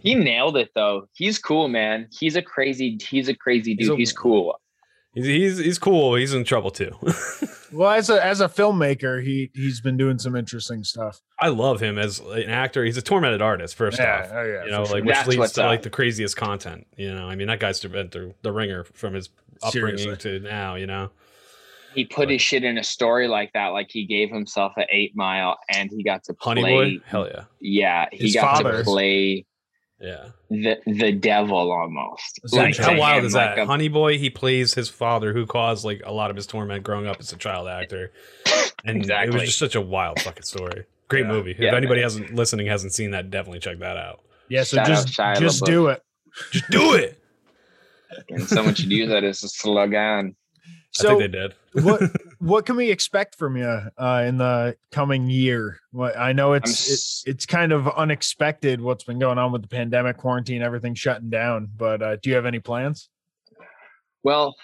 He nailed it though. He's cool, man. He's a crazy dude. He's cool. He's cool. He's in trouble too. Well, as a filmmaker, he's been doing some interesting stuff. I love him as an actor. He's a tormented artist, first off. Oh yeah, which that's leads to like the craziest content. You know, I mean, that guy's been through the ringer from his upbringing to now. You know. He put his shit in a story like that. Like, he gave himself an 8 Mile, and he got to play. Honey Boy? Hell yeah. Yeah. His father got to play the devil almost. So like, how wild is that? Honey Boy, he plays his father, who caused like a lot of his torment growing up as a child actor. And it was just such a wild fucking story. Great movie. If anybody hasn't seen that, definitely check that out. Yeah, so just do it. Just do it. And someone should use that as a slogan. So I think they did. what can we expect from you in the coming year? I know it's kind of unexpected what's been going on with the pandemic, quarantine, everything shutting down. But do you have any plans? Well,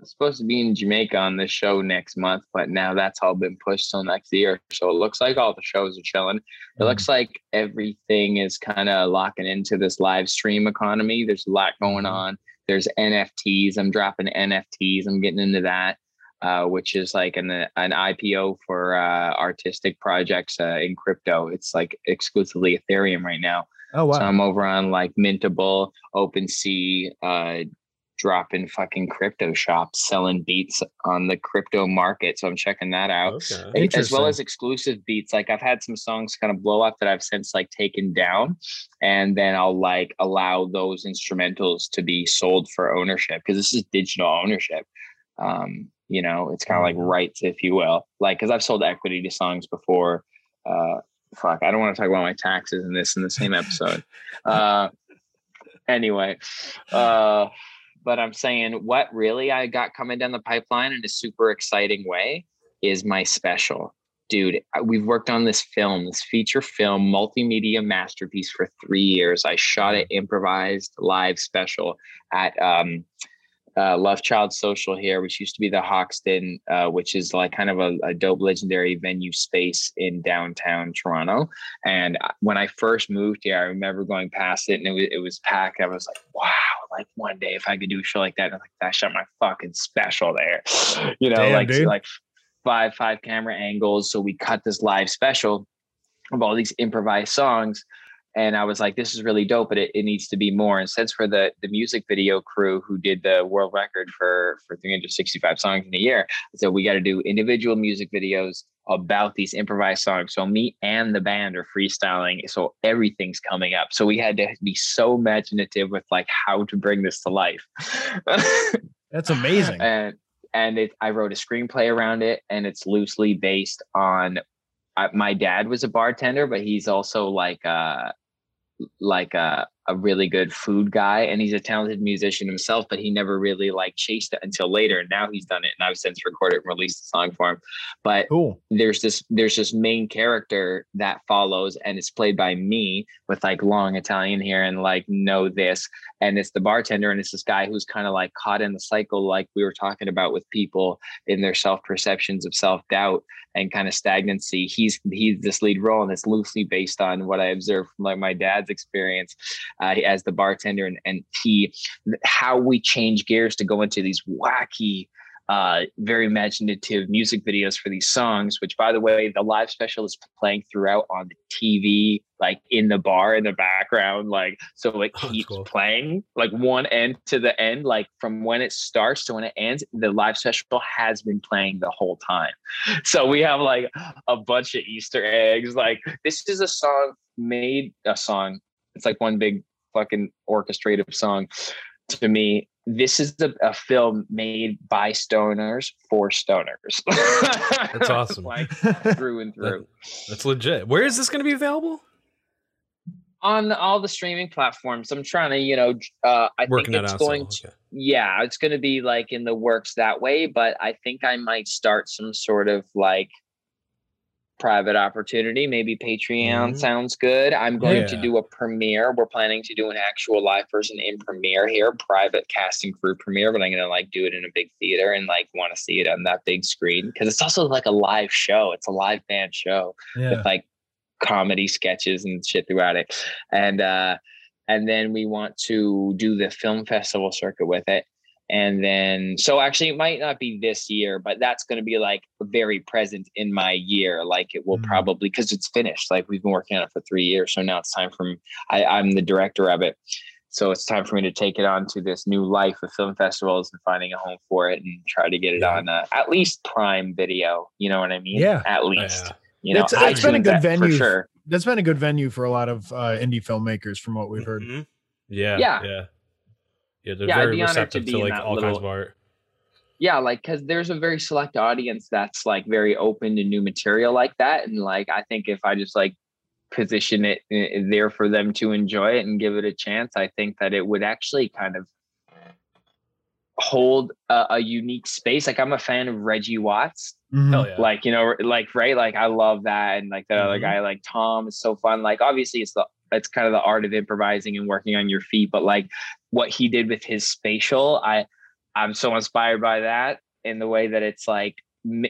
I'm supposed to be in Jamaica on this show next month, but now that's all been pushed till next year. So it looks like all the shows are chilling. It looks like everything is kind of locking into this live stream economy. There's a lot going on. There's NFTs. I'm dropping NFTs. I'm getting into that, which is like an IPO for artistic projects in crypto. It's like exclusively Ethereum right now. Oh wow! So I'm over on like Mintable, OpenSea, dropping fucking crypto shops selling beats on the crypto market. So I'm checking that out, okay, as well as exclusive beats. Like I've had some songs kind of blow up that I've since like taken down, and then I'll like allow those instrumentals to be sold for ownership, because this is digital ownership. You know, it's kind of like rights, if you will, like, because I've sold equity to songs before. Fuck, I don't want to talk about my taxes in this in the same episode. Anyway, but I'm saying what really I got coming down the pipeline in a super exciting way is my special. Dude, we've worked on this film, this feature film, multimedia masterpiece for 3 years. I shot an improvised live special at Love Child Social here, which used to be the Hoxton, which is like kind of a dope legendary venue space in downtown Toronto. And when I first moved here, I remember going past it and it was packed. I was like, wow, like one day if I could do a show like that, and I'm like, I shot my fucking special there. You know, damn, like, so like five camera angles. So we cut this live special of all these improvised songs. And I was like, this is really dope, but it needs to be more. And since for the music video crew who did the world record for 365 songs in a year, so we got to do individual music videos about these improvised songs. So me and the band are freestyling. So everything's coming up. So we had to be so imaginative with like how to bring this to life. That's amazing. And I wrote a screenplay around it, and it's loosely based on my dad was a bartender, but he's also like a really good food guy, and he's a talented musician himself, but he never really like chased it until later. Now he's done it, and I've since recorded and released the song for him. But cool. there's this main character that follows, and it's played by me with like long Italian hair and like know this, and it's the bartender, and it's this guy who's kind of like caught in the cycle, like we were talking about with people in their self-perceptions of self-doubt and kind of stagnancy. He's this lead role, and it's loosely based on what I observed from like my dad's experience as the bartender, and how we change gears to go into these wacky, very imaginative music videos for these songs, which, by the way, the live special is playing throughout on the TV, like in the bar in the background, like, so it keeps playing like one end to the end, like from when it starts to when it ends, the live special has been playing the whole time. So we have like a bunch of Easter eggs. Like this is a song. It's like one big fucking orchestrative song to me. This is a film made by stoners for stoners. That's awesome. Like through and through. That's legit. Where is this going to be available? On all the streaming platforms. I'm trying to, you know, it's going to be like in the works that way, but I think I might start some sort of like private opportunity, maybe Patreon. Sounds good. I'm going to do a premiere. We're planning to do an actual live person in premiere here, private cast and crew premiere, but I'm gonna like do it in a big theater and like want to see it on that big screen, because it's also like a live show. It's a live band show with like comedy sketches and shit throughout it, and then we want to do the film festival circuit with it. And then, so actually it might not be this year, but that's going to be like very present in my year. Like it will probably, cause it's finished. Like we've been working on it for 3 years. So now it's time for me, I'm the director of it. So it's time for me to take it on to this new life of film festivals and finding a home for it, and try to get it on at least Prime Video. You know what I mean? Yeah. At least, you know, it's been a good venue. For sure. That's been a good venue for a lot of indie filmmakers from what we've heard. Mm-hmm. Yeah. Yeah, they're very receptive to like all kinds of art. Yeah, like because there's a very select audience that's like very open to new material like that, and like I think if I just like position it there for them to enjoy it and give it a chance, I think that it would actually kind of hold a unique space. Like I'm a fan of Reggie Watts. Hell yeah. Like, you know, like right, like I love that, and like the other guy, like Tom, is so fun. Like obviously it's kind of the art of improvising and working on your feet, but like what he did with his spatial, I'm so inspired by that, in the way that it's like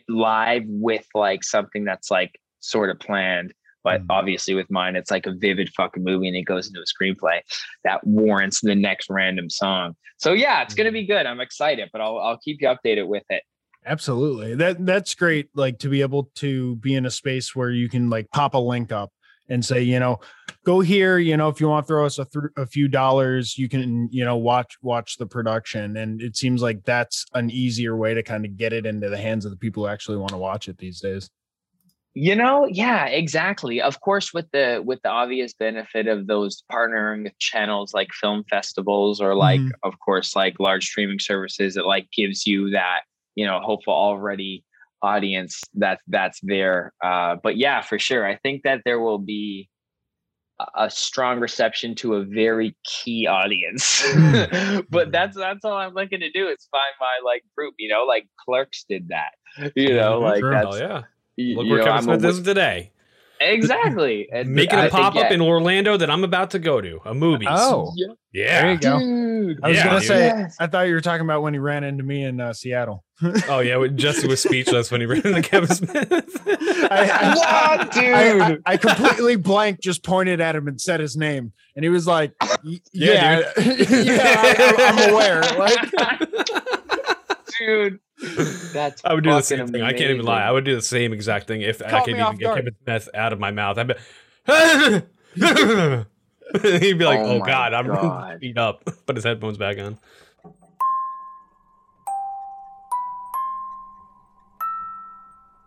live with like something that's like sort of planned, but obviously with mine, it's like a vivid fucking movie, and it goes into a screenplay that warrants the next random song. So yeah, it's going to be good. I'm excited, but I'll keep you updated with it. Absolutely. That's great. Like to be able to be in a space where you can like pop a link up and say, you know, go here, you know, if you want to throw us a few dollars, you can, you know, watch the production. And it seems like that's an easier way to kind of get it into the hands of the people who actually want to watch it these days. You know, yeah, exactly. Of course, with the obvious benefit of those partnering with channels like film festivals or like, of course, like large streaming services, it like gives you that, you know, hopeful already audience that's there. But yeah, for sure. I think that there will be a strong reception to a very key audience, but that's all I'm looking to do is find my like group, you know, like Clerks did that, you know, like sure, that's, yeah. Look, we're Kevin Smith is today. Exactly. Making a pop-up in Orlando that I'm about to go to. A movie. Oh. Yeah. There you go. Dude. I was going to say, yes. I thought you were talking about when he ran into me in Seattle. Oh, yeah. Jesse was speechless when he ran into Kevin Smith. I completely blanked, just pointed at him and said his name. And he was like, yeah, I'm aware. Like, dude. That's I would do the same amazing. Thing. I can't even lie. I would do the same exact thing if I could even get Kevin Smith out of my mouth. I'd be, he'd be like, "Oh God, I'm gonna beat up." Put his headphones back on.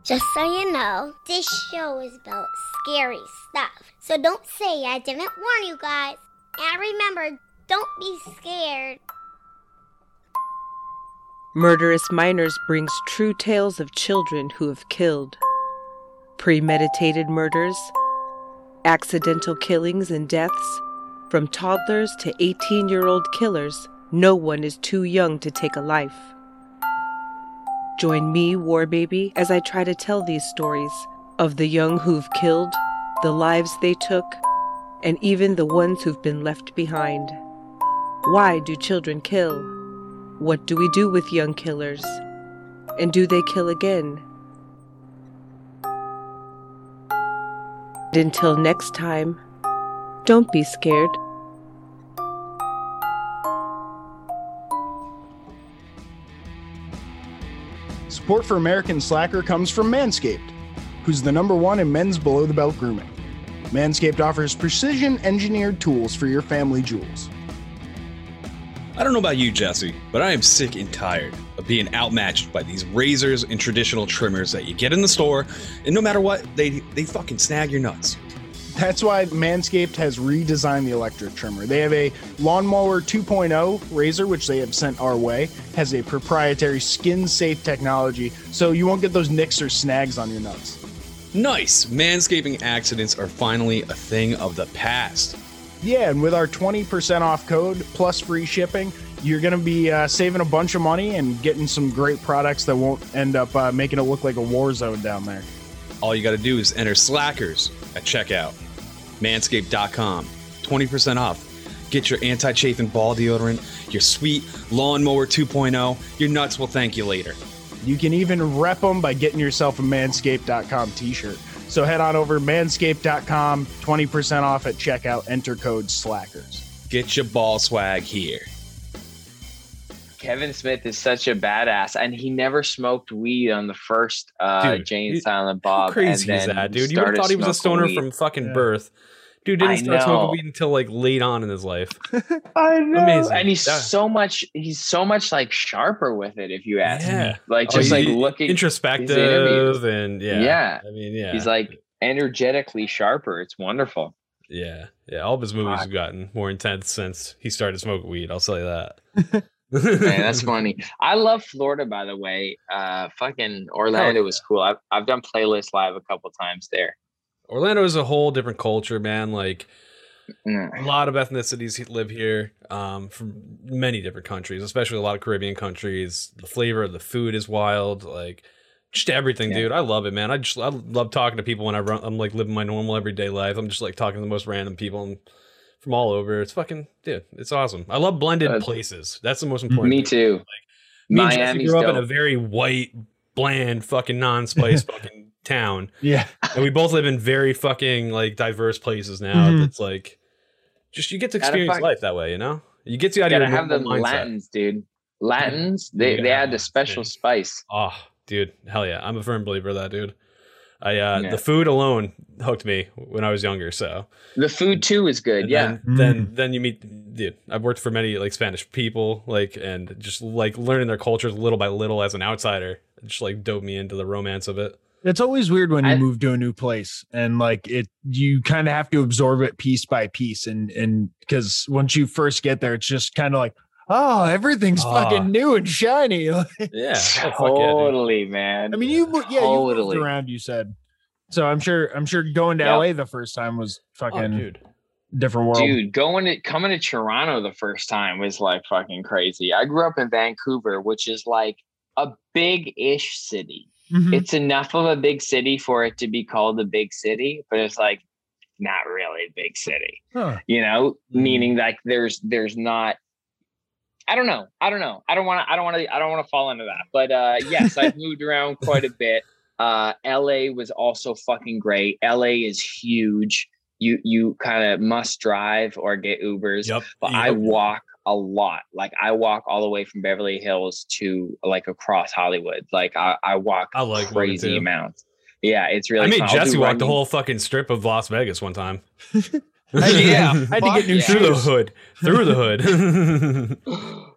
Just so you know, this show is about scary stuff. So don't say I didn't warn you guys. And remember, don't be scared. Murderous Minors brings true tales of children who have killed. Premeditated murders, accidental killings and deaths, from toddlers to 18-year-old killers, no one is too young to take a life. Join me, Warbaby, as I try to tell these stories of the young who've killed, the lives they took, and even the ones who've been left behind. Why do children kill? What do we do with young killers? And do they kill again? Until next time, don't be scared. Support for American Slacker comes from Manscaped, who's the #1 in men's below-the-belt grooming. Manscaped offers precision-engineered tools for your family jewels. I don't know about you, Jesse, but I am sick and tired of being outmatched by these razors and traditional trimmers that you get in the store, and no matter what, they fucking snag your nuts. That's why Manscaped has redesigned the electric trimmer. They have a Lawnmower 2.0 razor, which they have sent our way, has a proprietary skin-safe technology, so you won't get those nicks or snags on your nuts. Nice! Manscaping accidents are finally a thing of the past. Yeah, and with our 20% off code plus free shipping, you're going to be saving a bunch of money and getting some great products that won't end up making it look like a war zone down there. All you got to do is enter Slackers at checkout. Manscaped.com. 20% off. Get your anti-chafing ball deodorant, your sweet Lawnmower 2.0. Your nuts will thank you later. You can even rep them by getting yourself a Manscaped.com t-shirt. So head on over to manscaped.com, 20% off at checkout, enter code SLACKERS. Get your ball swag here. Kevin Smith is such a badass, and he never smoked weed on the first Jane Silent Bob. How crazy is that, dude? You would have thought he was a stoner from fucking birth. Dude didn't start smoking weed until like late on in his life. I know. Amazing. And he's so much like sharper with it, if you ask me. Like just like looking introspective and I mean, he's like energetically sharper. It's wonderful. Yeah. Yeah. All of his movies have gotten more intense since he started smoking weed. I'll tell you that. Man, that's funny. I love Florida, by the way. Fucking Orlando was cool. I've done Playlist Live a couple times there. Orlando is a whole different culture, man. Like a lot of ethnicities live here from many different countries, especially a lot of Caribbean countries. The flavor of the food is wild. Like just everything, dude. I love it, man. I love talking to people when I'm like living my normal everyday life. I'm just like talking to the most random people from all over. It's fucking, dude, it's awesome. I love blended places. That's the most important thing. Me too. Like, Miami grew up in a very white, bland, fucking non-spice fucking town, and we both live in very fucking like diverse places now. It's like just you get to experience life that way, you know. You get to gotta have the mindset. Latins, they add the special spice. Oh, dude, hell yeah! I'm a firm believer of that, dude. The food alone hooked me when I was younger. So the food too is good. And then you meet, dude, I've worked for many like Spanish people, like, and just like learning their cultures little by little as an outsider, just like doped me into the romance of it. It's always weird when you move to a new place and like it, you kind of have to absorb it piece by piece. And because once you first get there, it's just kind of like, oh, everything's fucking new and shiny. Yeah, totally, man. I mean, you moved around, you said. So I'm sure going to LA the first time was fucking different world. Dude, coming to Toronto the first time was like fucking crazy. I grew up in Vancouver, which is like a big-ish city. Mm-hmm. It's enough of a big city for it to be called a big city, but it's like not really a big city, you know, meaning like there's not, I don't know. I don't want to fall into that. But yes, I've moved around quite a bit. LA was also fucking great. LA is huge. You kind of must drive or get Ubers, but I walk a lot. Like I walk all the way from Beverly Hills to like across Hollywood. Like I walk crazy amounts. Yeah, it's really. I made Jesse walk the whole fucking strip of Las Vegas one time. I had to get new shoes. Through the hood.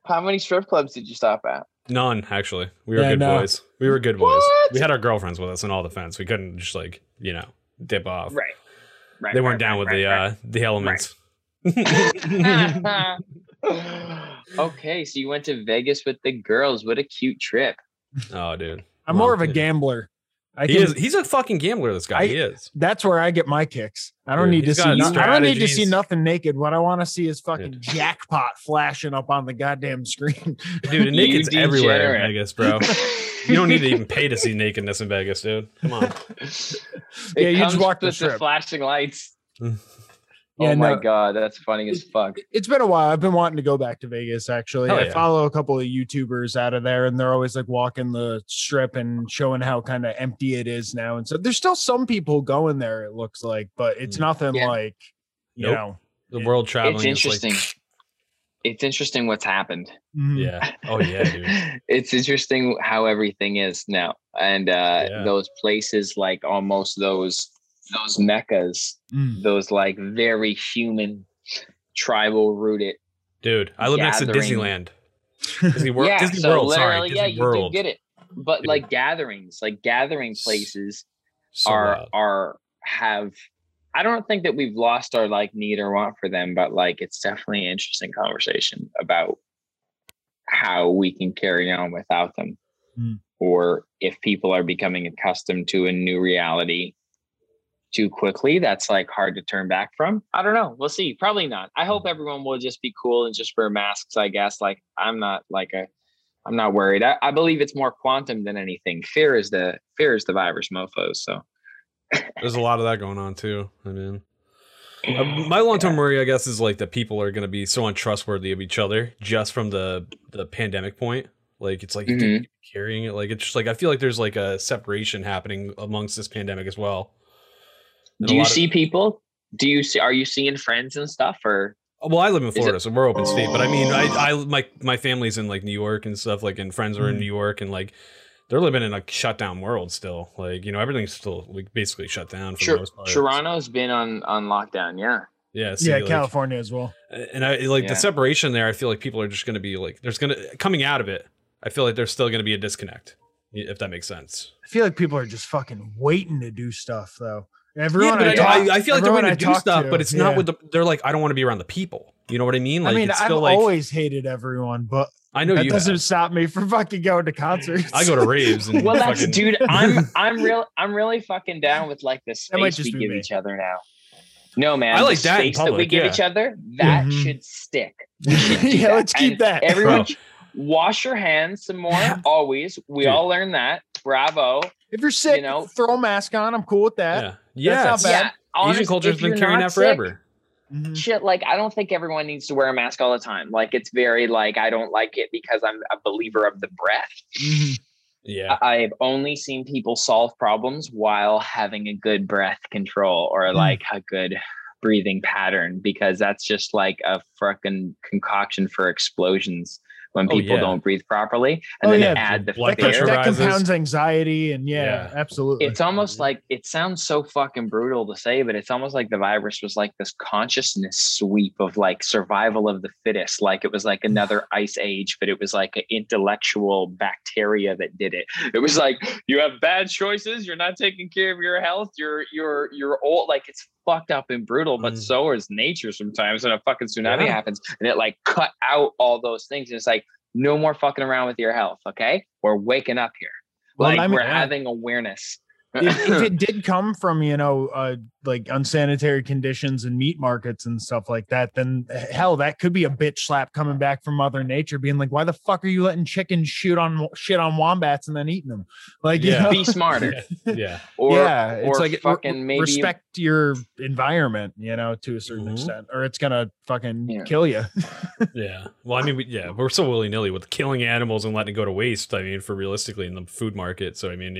How many strip clubs did you stop at? None, actually. We were boys. We were good boys. What? We had our girlfriends with us in all defense. We couldn't just like, you know, dip off. Right. They weren't down with the elements. Right. Okay, so you went to Vegas with the girls. What a cute trip. Oh, dude. I'm more of a gambler. He's a fucking gambler, this guy. He is. That's where I get my kicks. I don't need to see nothing naked. What I want to see is fucking jackpot flashing up on the goddamn screen. Dude, and naked's everywhere in Vegas, bro. You don't need to even pay to see nakedness in Vegas, dude. Come on. You just walked with the flashing lights. My God, that's funny as fuck. It's been a while. I've been wanting to go back to Vegas, actually. I follow a couple of YouTubers out of there, and they're always like walking the strip and showing how kind of empty it is now. And so there's still some people going there, it looks like, but it's nothing like, you know. The world traveling is interesting. It's interesting what's happened. Yeah. Oh, yeah, dude. It's interesting how everything is now. And those places, like almost those meccas, those like very human tribal rooted. Dude, I live next to Disneyland. Disney World. You do get it. But dude, like gathering places have, I don't think that we've lost our like need or want for them, but like, it's definitely an interesting conversation about how we can carry on without them. Or if people are becoming accustomed to a new reality too quickly, that's like hard to turn back from. I don't know. We'll see. Probably not. I hope everyone will just be cool and just wear masks, I guess. Like I'm not worried. I believe it's more quantum than anything. Fear is the virus, mofos. So there's a lot of that going on too. I mean, my long-term worry, I guess, is like that people are going to be so untrustworthy of each other just from the pandemic point. Like it's like you're carrying it. Like it's just like I feel like there's like a separation happening amongst this pandemic as well. Do you see people? Are you seeing friends and stuff? Or well, I live in Florida, so we're open state. But I mean, my family's in like New York and stuff, like, and friends are in New York, and like they're living in a shut down world still. Like, you know, everything's still like basically shut down for the most part. Toronto's been on lockdown, like, California as well. And I like the separation there. I feel like people are just going to be like, coming out of it, I feel like there's still going to be a disconnect, if that makes sense. I feel like people are just fucking waiting to do stuff though. Everyone, yeah, I feel like they're going to do stuff, but it's not with they're like, I don't want to be around the people. You know what I mean? Like, I mean, it's still I've like, always hated everyone, but I know that doesn't stop me from fucking going to concerts. I go to raves. And dude, I'm really fucking down with like the space we give each other now. No, man, I like the space that we give each other. That should stick. Yeah, let's keep that. Everyone, wash your hands some more. Always, we all learned that. Bravo. If you're sick, you know, throw a mask on. I'm cool with that. Yeah. That's not bad. Asian culture's been carrying that forever. Shit, like I don't think everyone needs to wear a mask all the time. Like it's very like I don't like it because I'm a believer of the breath. Yeah, I've only seen people solve problems while having a good breath control or like a good breathing pattern, because that's just like a fucking concoction for explosions when people don't breathe properly, and then it adds the fear. That compounds anxiety, and absolutely. It's almost like, it sounds so fucking brutal to say, but it's almost like the virus was like this consciousness sweep of like survival of the fittest. Like it was like another ice age, but it was like an intellectual bacteria that did it. It was like, you have bad choices, you're not taking care of your health, you're old. Like, it's fucked up and brutal, but so is nature sometimes. And a fucking tsunami happens, and it like cut out all those things. And it's like, no more fucking around with your health. Okay, we're waking up here. Well, like, we're having awareness. If it did come from, you know, like unsanitary conditions and meat markets and stuff like that, then hell, that could be a bitch slap coming back from Mother Nature, being like, why the fuck are you letting chickens shit on wombats and then eating them? Like, you know? Be smarter. It's like, fucking maybe respect your environment, you know, to a certain extent, or it's gonna fucking kill you. Well, I mean, we're so willy nilly with killing animals and letting it go to waste. I mean, for realistically in the food market. So I mean,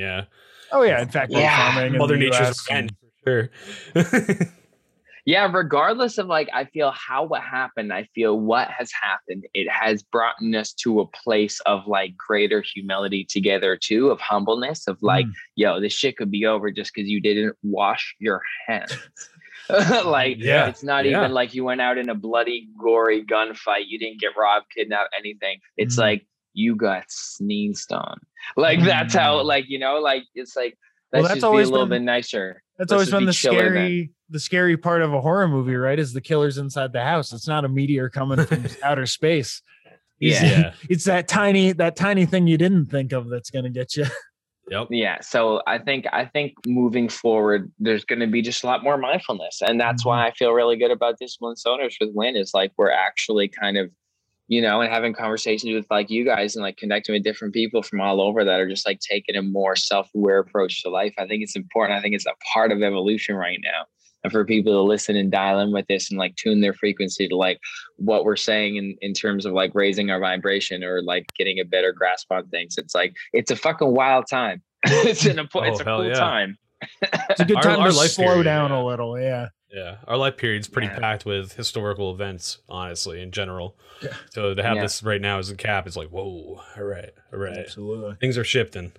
in fact, farming, Mother Nature's end for sure. Regardless of like, I feel what has happened. It has brought us to a place of like greater humility together too, of humbleness, of like, yo, this shit could be over just because you didn't wash your hands. Like, it's not even like you went out in a bloody, gory gunfight. You didn't get robbed, kidnapped, anything. It's like, you got sneezed on. Like, that's how, like, you know, like, it's like, let's just be a little bit nicer. That's always been the scary part of a horror movie, right? Is the killer's inside the house. It's not a meteor coming from outer space. It's that tiny thing you didn't think of that's going to get you. Yep. Yeah. So I think moving forward, there's going to be just a lot more mindfulness. And that's why I feel really good about Disciplined Soners with Wynn, is like, we're actually kind of, you know, and having conversations with like you guys and like connecting with different people from all over that are just like taking a more self-aware approach to life. I think it's important. I think it's a part of evolution right now. And for people to listen and dial in with this and like tune their frequency to like what we're saying in terms of like raising our vibration or like getting a better grasp on things. It's like, it's a fucking wild time. It's a cool time. It's a good time to slow down a little. Yeah. Yeah, our life period's pretty packed with historical events, honestly, in general. Yeah. So to have this right now as a cap, it's like, whoa, all right. Absolutely. Things are shifting.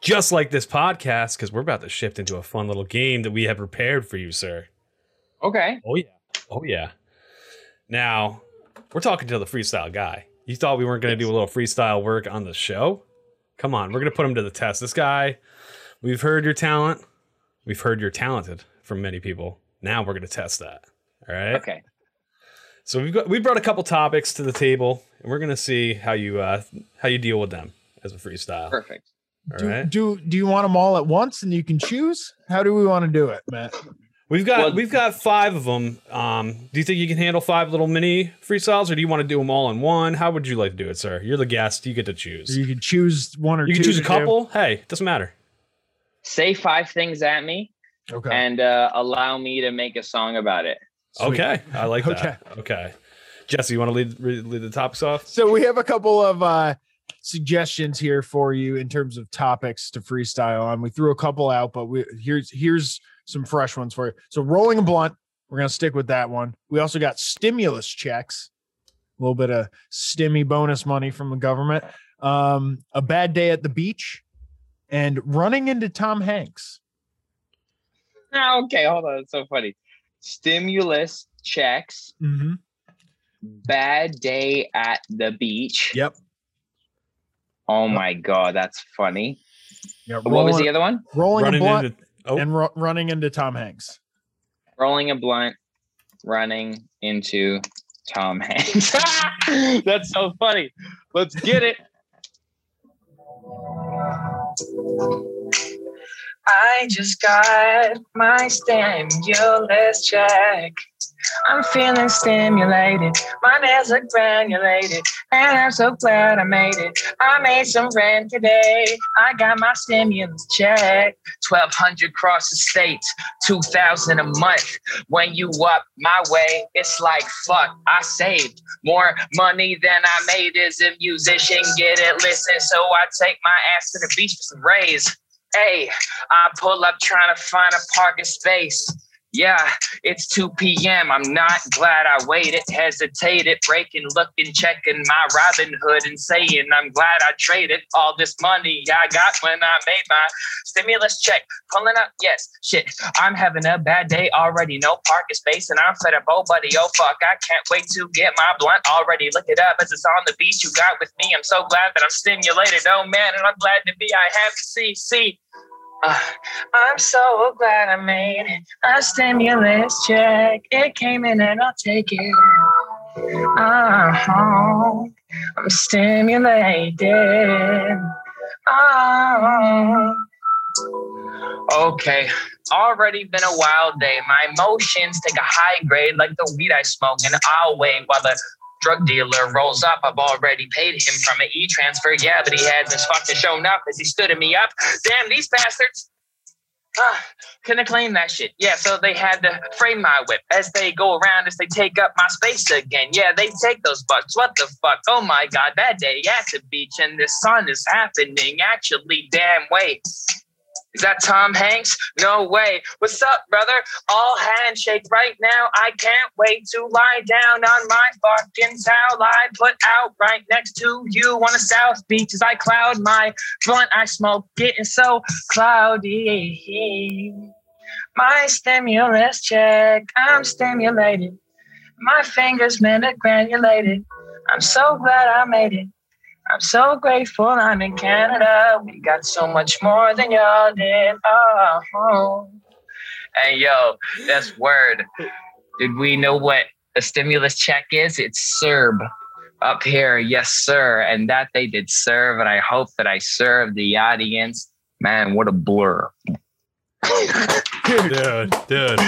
Just like this podcast, because we're about to shift into a fun little game that we have prepared for you, sir. Okay. Oh, yeah. Now, we're talking to the freestyle guy. You thought we weren't going to do a little freestyle work on the show? Come on, we're going to put him to the test. This guy, we've heard your talent. We've heard you're talented from many people. Now we're going to test that. All right. Okay. So we brought a couple topics to the table, and we're going to see how you deal with them as a freestyle. Perfect. All right. Do you want them all at once and you can choose? How do we want to do it, Matt? We've got five of them. Do you think you can handle five little mini freestyles, or do you want to do them all in one? How would you like to do it, sir? You're the guest. You get to choose. You can choose one or two. You can choose a couple. Hey, it doesn't matter. Say five things at me. Okay. And allow me to make a song about it. Sweet. Okay. I like that. Okay. Jesse, you want to lead the topics off? So we have a couple of suggestions here for you in terms of topics to freestyle on. We threw a couple out, but here's some fresh ones for you. So rolling a blunt, we're going to stick with that one. We also got stimulus checks, a little bit of stimmy bonus money from the government, a bad day at the beach, and running into Tom Hanks. Okay, hold on. It's so funny. Stimulus checks. Mm-hmm. Bad day at the beach. Yep. Oh my God, that's funny. Yeah, what was the other one? Running into Tom Hanks. Rolling a blunt, running into Tom Hanks. That's so funny. Let's get it. I just got my stimulus check. I'm feeling stimulated. My nails look granulated. And I'm so glad I made it. I made some rent today. I got my stimulus check. 1,200 across the states. 2,000 a month. When you up my way, it's like, fuck, I saved more money than I made as a musician. Get it, listen. So I take my ass to the beach for some rays. Hey, I pull up trying to find a parking space. Yeah, it's 2 p.m. I'm not glad I waited, hesitated, breaking, looking, checking my Robin Hood and saying I'm glad I traded all this money I got when I made my stimulus check. Pulling up, yes, shit, I'm having a bad day already. No parking space and I'm fed up, oh buddy, oh fuck, I can't wait to get my blunt already. Look it up as it's on the beach you got with me. I'm so glad that I'm stimulated, oh man, and I'm glad to be, I have CC. I'm so glad I made it. A stimulus check. It came in and I'll take it. I'm stimulated. Okay. Already been a wild day. My emotions take a high grade like the weed I smoke, and I'll wait while the drug dealer rolls up. I've already paid him from an e-transfer. Yeah, but he hasn't fucking shown up as he stood me up. Damn, these bastards. Couldn't claim that shit. Yeah, so they had to frame my whip as they go around, as they take up my space again. Yeah, they take those bucks. What the fuck? Oh my God, that day at the beach and the sun is happening. Actually, damn, wait. Is that Tom Hanks? No way. What's up, brother? All handshake right now. I can't wait to lie down on my fucking towel I put out right next to you on the South Beach as I cloud my blunt I smoke, getting so cloudy. My stimulus check. I'm stimulated. My fingers minute granulated. I'm so glad I made it. I'm so grateful I'm in Canada. We got so much more than y'all did. Oh. And yo, that's word. Did we know what a stimulus check is? It's CERB up here. Yes, sir. And that they did serve. And I hope that I served the audience. Man, what a blur. Dude.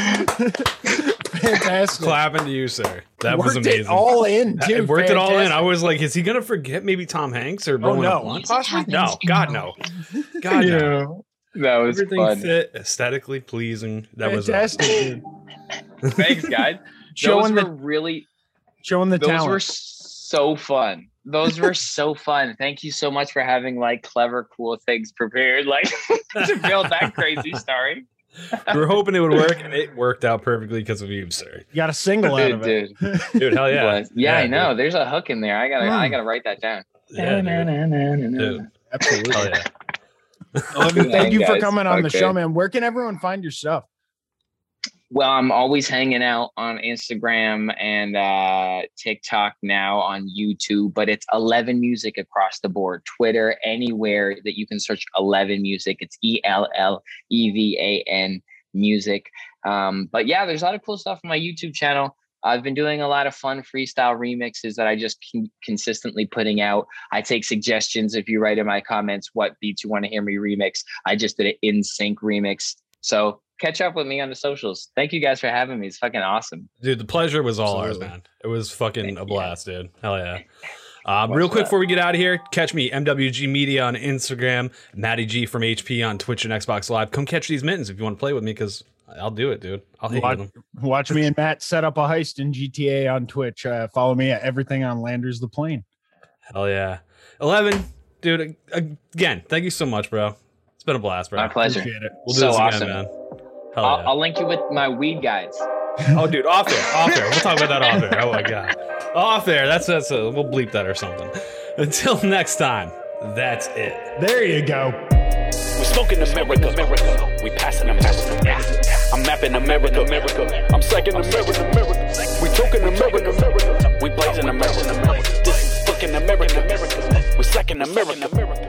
Fantastic. Clapping to you, sir. That worked was amazing. It all in, dude. It worked fantastic. It all in. I was like, is he going to forget maybe Tom Hanks or Rowan? Oh, no. No, God, no. God, yeah. No. That was everything fun. Fit, aesthetically pleasing. That fantastic. Was thanks, guys. Those were so fun. Those were so fun. Thank you so much for having like clever, cool things prepared, like to build that crazy story. We were hoping it would work, and it worked out perfectly because of you, sir. You got a single out of it, dude. Hell yeah, yeah. I know. Dude. There's a hook in there. I gotta write that down. Yeah, dude. Absolutely. Oh, yeah. Thank you guys for coming on the show, man. Where can everyone find your stuff? Well, I'm always hanging out on Instagram and TikTok, now on YouTube, but it's Ellevan Music across the board. Twitter, anywhere that you can search Ellevan Music. It's ELLEVAN Music. But yeah, there's a lot of cool stuff on my YouTube channel. I've been doing a lot of fun freestyle remixes that I just consistently putting out. I take suggestions if you write in my comments what beats you want to hear me remix. I just did an In Sync remix. So catch up with me on the socials. Thank you guys for having me. It's fucking awesome. Dude, the pleasure was all ours, man. It was fucking a blast, dude. Hell yeah. Real quick before we get out of here, catch me, MWG Media on Instagram, Matty G from HP on Twitch and Xbox Live. Come catch these mittens if you want to play with me, because I'll do it, dude. I'll hit you with them. Watch me and Matt set up a heist in GTA on Twitch. Follow me at everything on Landers the Plane. Hell yeah. Ellevan, dude, again, thank you so much, bro. It's been a blast, bro. My pleasure. Appreciate it. We'll do this again, man. Yeah. I'll link you with my weed guides. Oh, dude, off there. We'll talk about that off there. Oh my God, off there. That's we'll bleep that or something. Until next time, that's it. There you go. We're smoking America. We passing America. I'm mapping America. I'm second America. We talking America. We blazing America. This is fucking America. We're second America.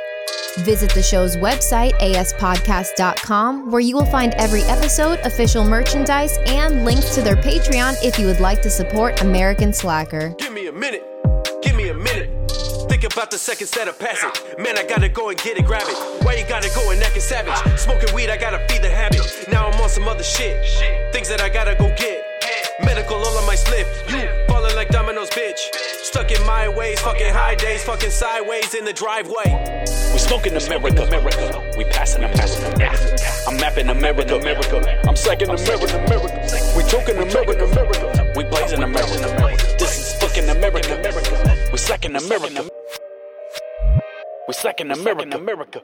Visit the show's website, aspodcast.com, where you will find every episode, official merchandise, and links to their Patreon if you would like to support American Slacker. Give me a minute. Think about the seconds that are passing. Man, I gotta go and get it, grab it. Why you gotta go and act a savage? Smoking weed, I gotta feed the habit. Now I'm on some other shit. Things that I gotta go get. Medical all on my slip. You falling like dominoes, bitch. Stuck in my ways, fucking high days, fucking sideways in the driveway. We smoking America, America. We passing America. I'm mapping America, America. I'm sacking America, America. We talking America, America. We blazing America. This is fucking America, America. We slacking America. We slacking America, America.